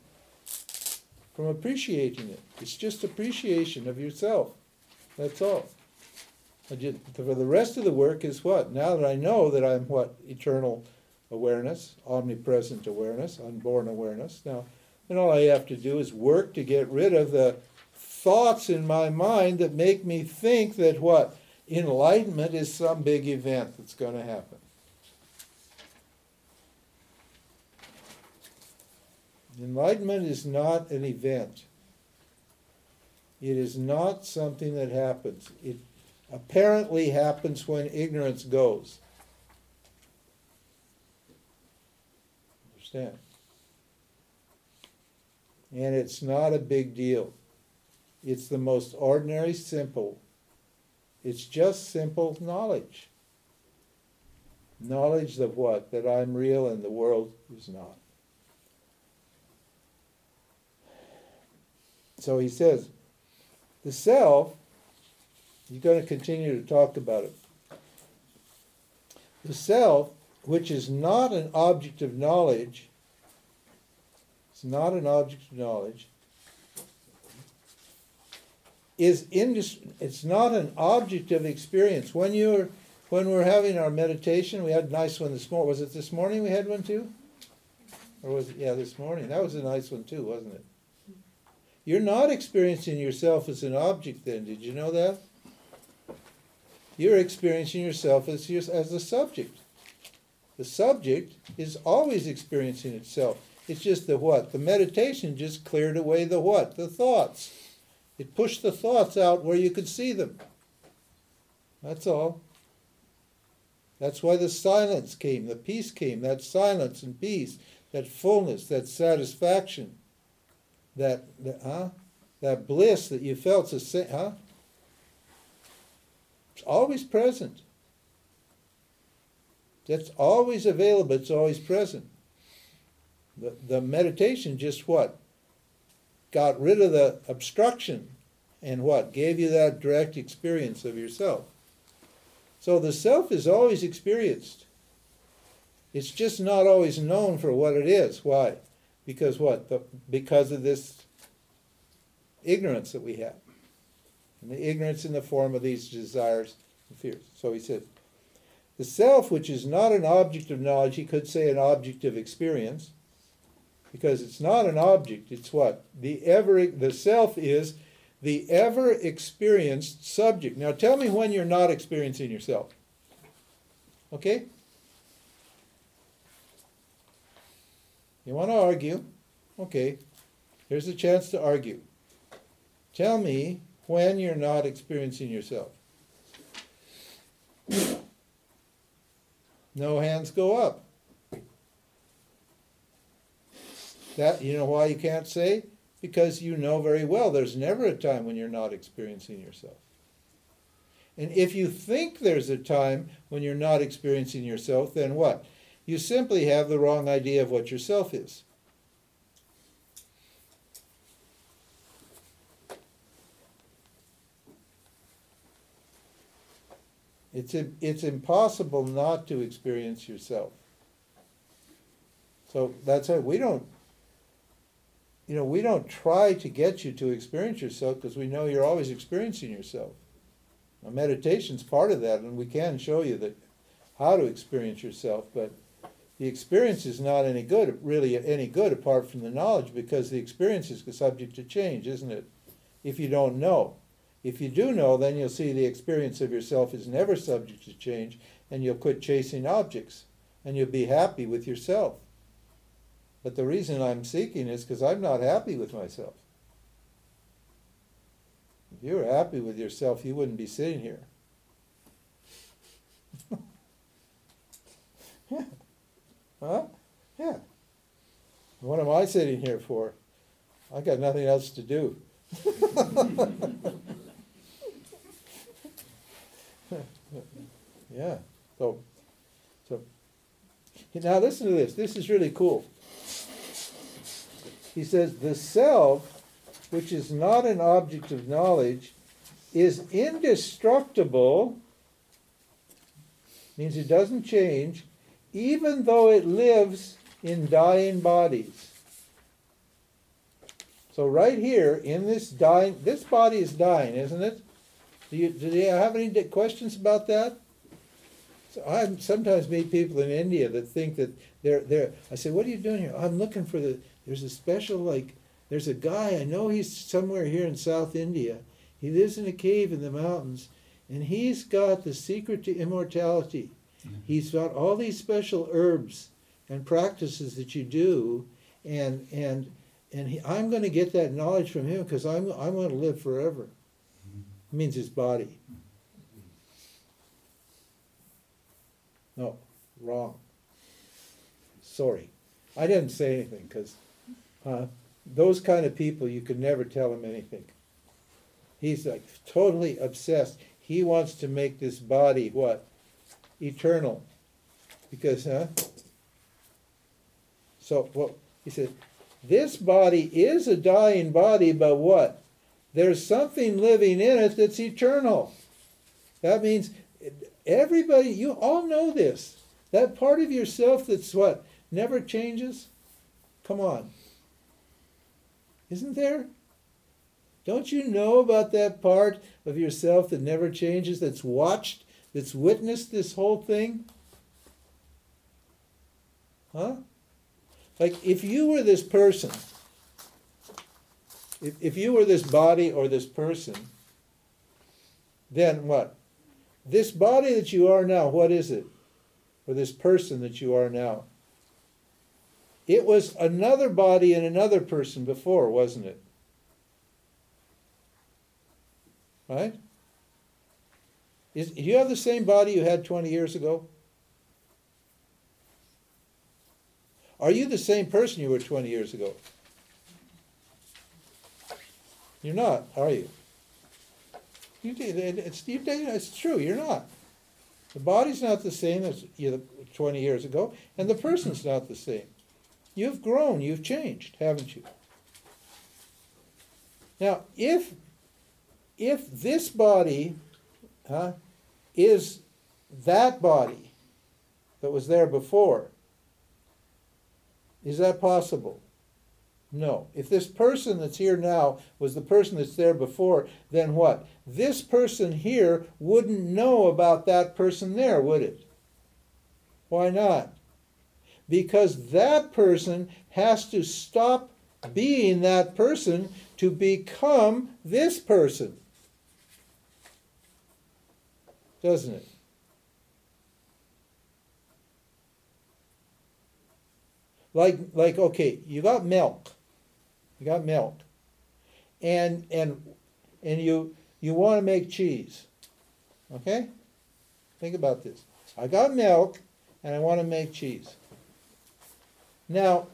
from appreciating it. It's just appreciation of yourself. That's all. Just, for the rest of the work is what? Now that I know that I'm what? Eternal awareness, omnipresent awareness, unborn awareness. Now, then all I have to do is work to get rid of the thoughts in my mind that make me think that what? Enlightenment is some big event that's going to happen. Enlightenment is not an event. It is not something that happens. It apparently happens when ignorance goes. Understand? And it's not a big deal. It's the most ordinary, simple. It's just simple knowledge. Knowledge of what? That I'm real and the world is not. So he says, the self, you're going to continue to talk about it. The self, which is not an object of knowledge, it's not an object of knowledge, is indis- it's not an object of experience. When you're when we're having our meditation, we had a nice one this morning. Was it this morning we had one too? Or was it, yeah, this morning. That was a nice one too, wasn't it? You're not experiencing yourself as an object then. Did you know that? You're experiencing yourself as, your, as a subject. The subject is always experiencing itself. It's just the what? The meditation just cleared away the what? The thoughts. It pushed the thoughts out where you could see them. That's all. That's why the silence came, the peace came, that silence and peace, that fullness, that satisfaction. That, that, huh? That bliss that you felt, huh? It's always present. That's always available. It's always present. The, the meditation just what? Got rid of the obstruction and what? Gave you that direct experience of yourself. So the self is always experienced. It's just not always known for what it is. Why? Because what? The, because of this ignorance that we have. And the ignorance in the form of these desires and fears. So he says, the self, which is not an object of knowledge, he could say an object of experience, because it's not an object, it's what? The ever, the self is the ever-experienced subject. Now tell me when you're not experiencing yourself. Okay? You want to argue? Okay, here's a chance to argue. Tell me when you're not experiencing yourself. No hands go up. That, you know why you can't say? Because you know very well there's never a time when you're not experiencing yourself. And if you think there's a time when you're not experiencing yourself, then what? You simply have the wrong idea of what yourself is. It's, it's impossible not to experience yourself. So that's it. We don't, you know, we don't try to get you to experience yourself because we know you're always experiencing yourself. Now, meditation's part of that, and we can show you that how to experience yourself, but the experience is not any good, really any good apart from the knowledge, because the experience is subject to change, isn't it? If you don't know. If you do know, then you'll see the experience of yourself is never subject to change, and you'll quit chasing objects, and you'll be happy with yourself. But the reason I'm seeking is because I'm not happy with myself. If you were happy with yourself, you wouldn't be sitting here. Yeah. Huh? Yeah. What am I sitting here for? I got nothing else to do. Yeah. So, so now listen to this. This is really cool. He says, the self, which is not an object of knowledge, is indestructible, means it doesn't change, even though it lives in dying bodies. So right here, in this dying, this body is dying, isn't it? Do you, do you have any questions about that? So I sometimes meet people in India that think that they're, they're, I say, what are you doing here? I'm looking for the, there's a special, like, there's a guy, I know he's somewhere here in South India. He lives in a cave in the mountains, and he's got the secret to immortality. Mm-hmm. He's got all these special herbs and practices that you do, and, and, And he, I'm going to get that knowledge from him because I'm, I'm going to live forever. It means his body. No, wrong. Sorry. I didn't say anything because uh, those kind of people, you could never tell him anything. He's like totally obsessed. He wants to make this body what? Eternal. Because, huh? So, well, he said, this body is a dying body, but what? There's something living in it that's eternal. That means everybody, you all know this. That part of yourself that's what? Never changes? Come on. Isn't there? Don't you know about that part of yourself that never changes, that's watched, that's witnessed this whole thing? Huh? Like, if you were this person, if, if you were this body or this person, then what? This body that you are now, what is it? Or this person that you are now? It was another body and another person before, wasn't it? Right? Is, do you have the same body you had twenty years ago? Are you the same person you were twenty years ago? You're not, are you? You did, it's, you did, it's true, you're not. The body's not the same as you twenty years ago, and the person's not the same. You've grown, you've changed, haven't you? Now, if, if this body huh, is that body that was there before, is that possible? No. If this person that's here now was the person that's there before, then what? This person here wouldn't know about that person there, would it? Why not? Because that person has to stop being that person to become this person. Doesn't it? Like, like, okay, you got milk, you got milk, and and and you you want to make cheese, okay? Think about this. I got milk, and I want to make cheese. Now,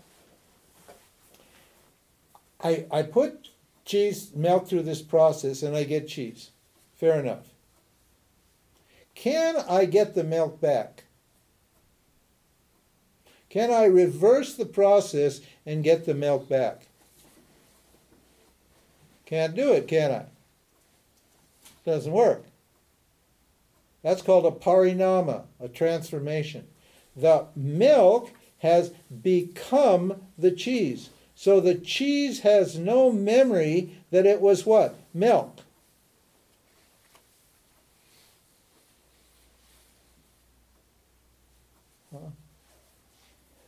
I I put cheese milk through this process, and I get cheese. Fair enough. Can I get the milk back? Can I reverse the process and get the milk back? Can't do it, can I? Doesn't work. That's called a parinama, a transformation. The milk has become the cheese. So the cheese has no memory that it was what? Milk.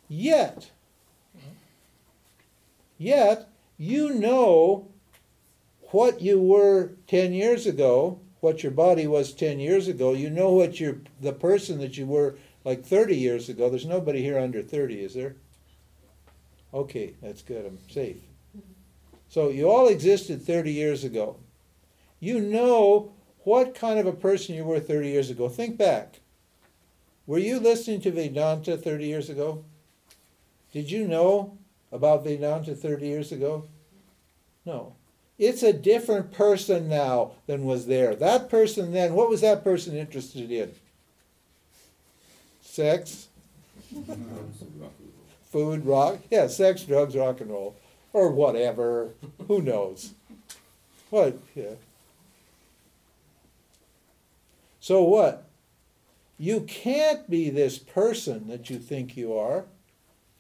Yet, yet, you know what you were ten years ago, what your body was ten years ago. You know what you're, the person that you were like thirty years ago. There's nobody here under thirty, is there? Okay, that's good. I'm safe. So you all existed thirty years ago. You know what kind of a person you were thirty years ago. Think back. Were you listening to Vedanta thirty years ago? Did you know about Vedanta thirty years ago? No. It's a different person now than was there. That person then, what was that person interested in? Sex? Food, rock? Yeah, sex, drugs, rock and roll. Or whatever. Who knows? What? Yeah. So what? You can't be this person that you think you are.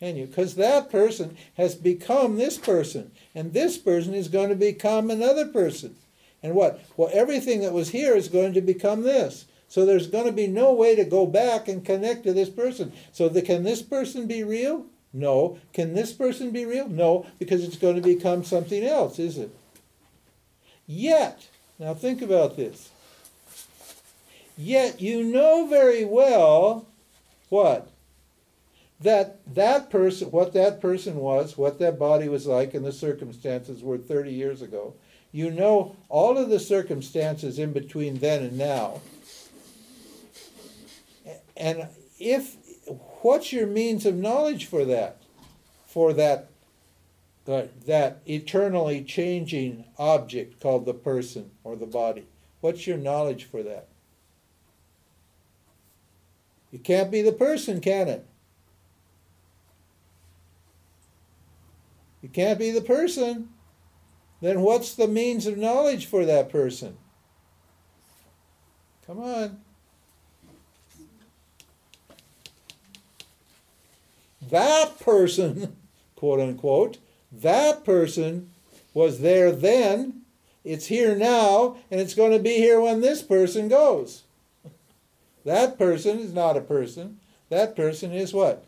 and you, because that person has become this person, and this person is going to become another person. And what? Well, everything that was here is going to become this. So there's going to be no way to go back and connect to this person. So the, can this person be real? No. Can this person be real? No, because it's going to become something else, is it? Yet, now think about this. Yet you know very well what? That that person, what that person was, what that body was like, and the circumstances were thirty years ago. You know all of the circumstances in between then and now. And if, what's your means of knowledge for that? For that, uh, that eternally changing object called the person or the body. What's your knowledge for that? It can't be the person, can it? It can't be the person. Then what's the means of knowledge for that person? Come on. That person, quote unquote, that person was there then, it's here now, and it's going to be here when this person goes. That person is not a person. That person is what?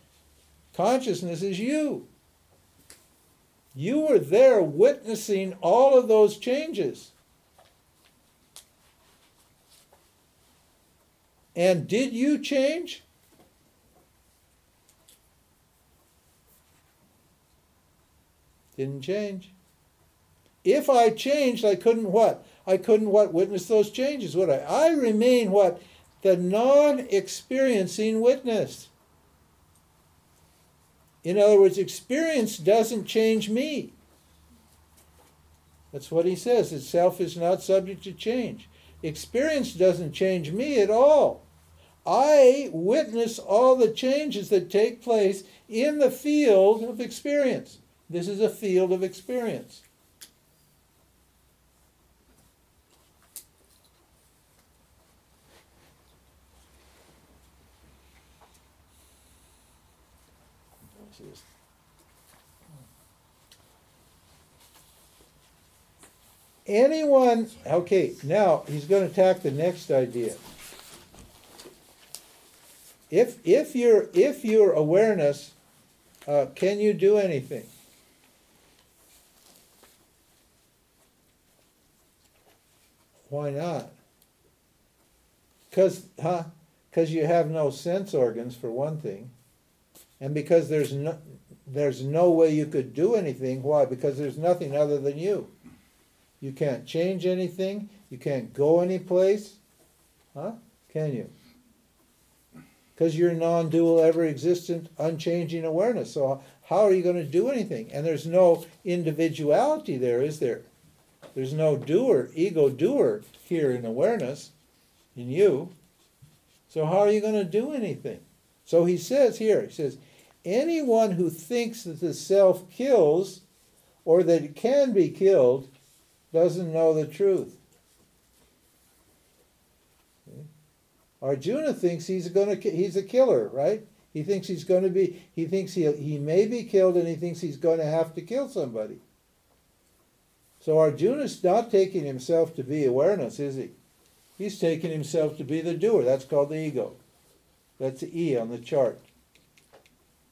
Consciousness is you. You were there witnessing all of those changes. And did you change? Didn't change. If I changed, I couldn't what? I couldn't what? Witness those changes, would I? I remain what? The non-experiencing witness. In other words, experience doesn't change me. That's what he says. Itself is not subject to change. Experience doesn't change me at all. I witness all the changes that take place in the field of experience. This is a field of experience. Anyone, okay, now he's going to attack the next idea. If, if, your, if your awareness, uh, can you do anything? Why not? Because huh? Because you have no sense organs, for one thing. And because there's no, there's no way you could do anything. Why? Because there's nothing other than you. You can't change anything. You can't go anyplace. Huh? Can you? Because you're non-dual, ever-existent, unchanging awareness. So how are you going to do anything? And there's no individuality there, is there? There's no doer, ego doer here in awareness, in you. So how are you going to do anything? So he says here, he says, anyone who thinks that the self kills or that it can be killed doesn't know the truth. Okay. Arjuna thinks he's going to, he's a killer, right? He thinks he's going to be, he thinks he he may be killed, and he thinks he's going to have to kill somebody. So Arjuna's not taking himself to be awareness, is he? He's taking himself to be the doer. That's called the ego. That's the E on the chart.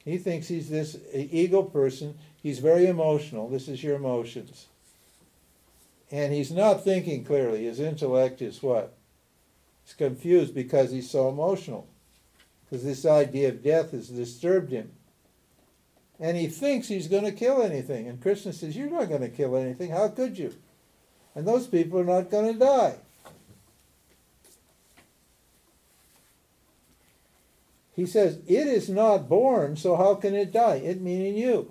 He thinks he's this ego person. He's very emotional. This is your emotions. And he's not thinking clearly. His intellect is what? He's confused because he's so emotional. Because this idea of death has disturbed him. And he thinks he's going to kill anything. And Krishna says, you're not going to kill anything. How could you? And those people are not going to die. He says, it is not born, so how can it die? It meaning you.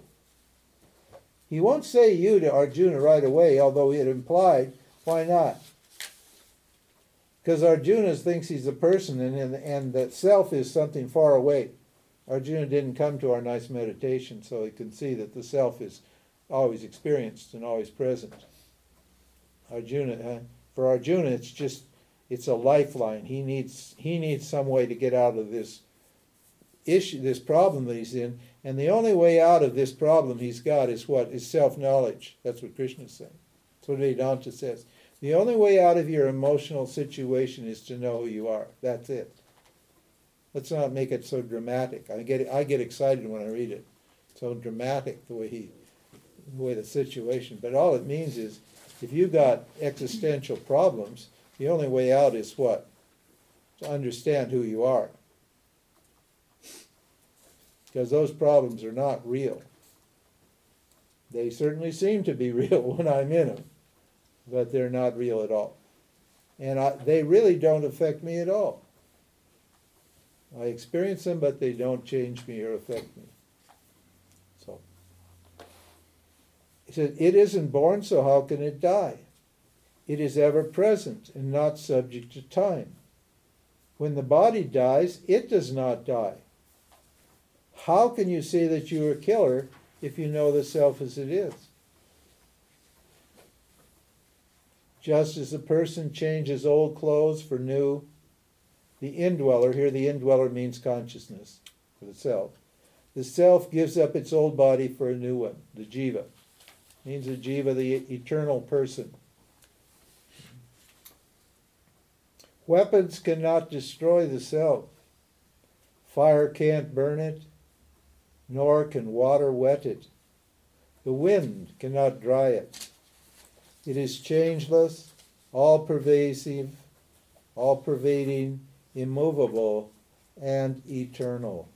He won't say you to Arjuna right away, although it implied. Why not? Because Arjuna thinks he's a person, and, and that self is something far away. Arjuna didn't come to our nice meditation, so he can see that the self is always experienced and always present. Arjuna, for Arjuna, it's just, it's a lifeline. He needs, he needs some way to get out of this issue, this problem that he's in, and the only way out of this problem he's got is what? Is self-knowledge. That's what Krishna is saying. That's what Vedanta says. The only way out of your emotional situation is to know who you are. That's it. Let's not make it so dramatic. I get I get excited when I read it. So dramatic the way he, the way the situation. But all it means is, if you've got existential problems, the only way out is what? To understand who you are. Because those problems are not real. They certainly seem to be real when I'm in them, but they're not real at all. And I, they really don't affect me at all. I experience them, but they don't change me or affect me. So, he said, it isn't born, so how can it die? It is ever present and not subject to time. When the body dies, it does not die. How can you say that you are a killer if you know the self as it is? Just as a person changes old clothes for new, the indweller, here the indweller means consciousness for the self. The self gives up its old body for a new one, the jiva. It means the jiva, the eternal person. Weapons cannot destroy the self. Fire can't burn it, nor can water wet it. The wind cannot dry it. It is changeless, all-pervasive, all-pervading, immovable, and eternal.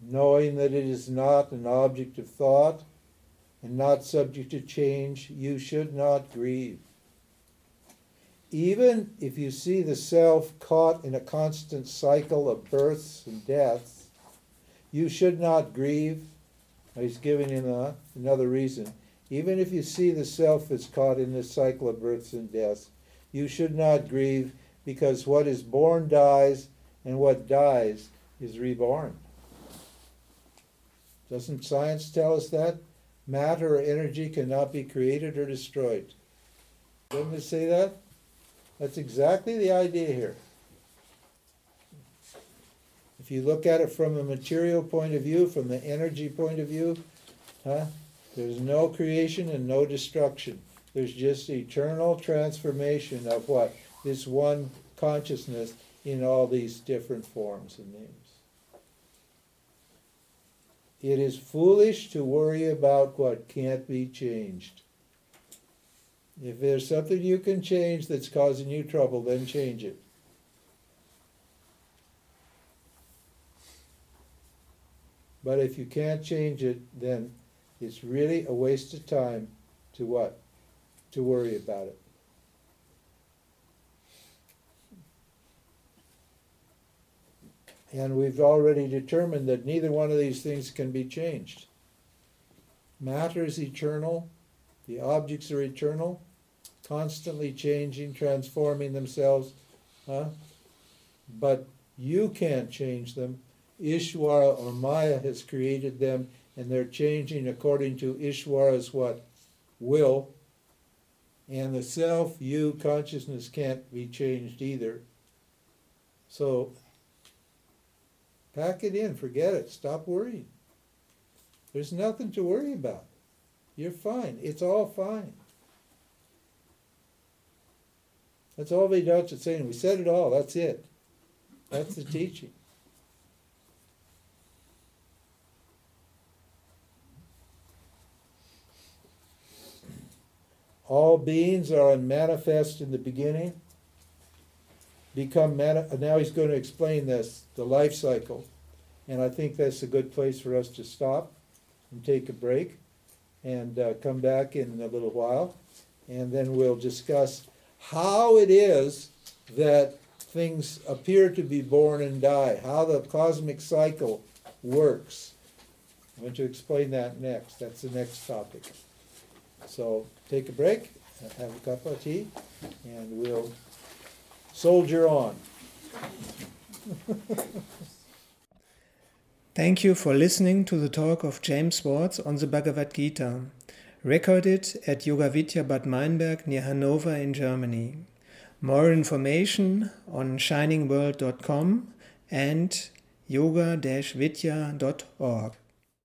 Knowing that it is not an object of thought and not subject to change, you should not grieve. Even if you see the self caught in a constant cycle of births and deaths, you should not grieve. He's giving him a, another reason. Even if you see the self is caught in this cycle of births and deaths, you should not grieve, because what is born dies, and what dies is reborn. Doesn't science tell us that? Matter or energy cannot be created or destroyed. Doesn't it say that? That's exactly the idea here. If you look at it from a material point of view, from the energy point of view, huh, there's no creation and no destruction. There's just eternal transformation of what? This one consciousness in all these different forms and names. It is foolish to worry about what can't be changed. If there's something you can change that's causing you trouble, then change it. But if you can't change it, then it's really a waste of time to what? To worry about it. And we've already determined that neither one of these things can be changed. Matter is eternal. The objects are eternal, constantly changing, transforming themselves. Huh? But you can't change them. Ishvara or Maya has created them, and they're changing according to Ishvara's what? Will. And the self, you, consciousness can't be changed either. So pack it in, forget it, stop worrying. There's nothing to worry about. You're fine. It's all fine. That's all Vedanta is saying. We said it all. That's it. That's the teaching. All beings are unmanifest in the beginning. Become mani- Now he's going to explain this, the life cycle. And I think that's a good place for us to stop and take a break. And uh, come back in a little while, and then we'll discuss how it is that things appear to be born and die, how the cosmic cycle works. I'm going to explain that next. That's the next topic. So take a break, have a cup of tea, and we'll soldier on. Thank you for listening to the talk of James Swartz on the Bhagavad Gita, recorded at Yoga Vidya Bad Meinberg near Hannover in Germany. More information on shining world dot com and yoga dash vidya dot org.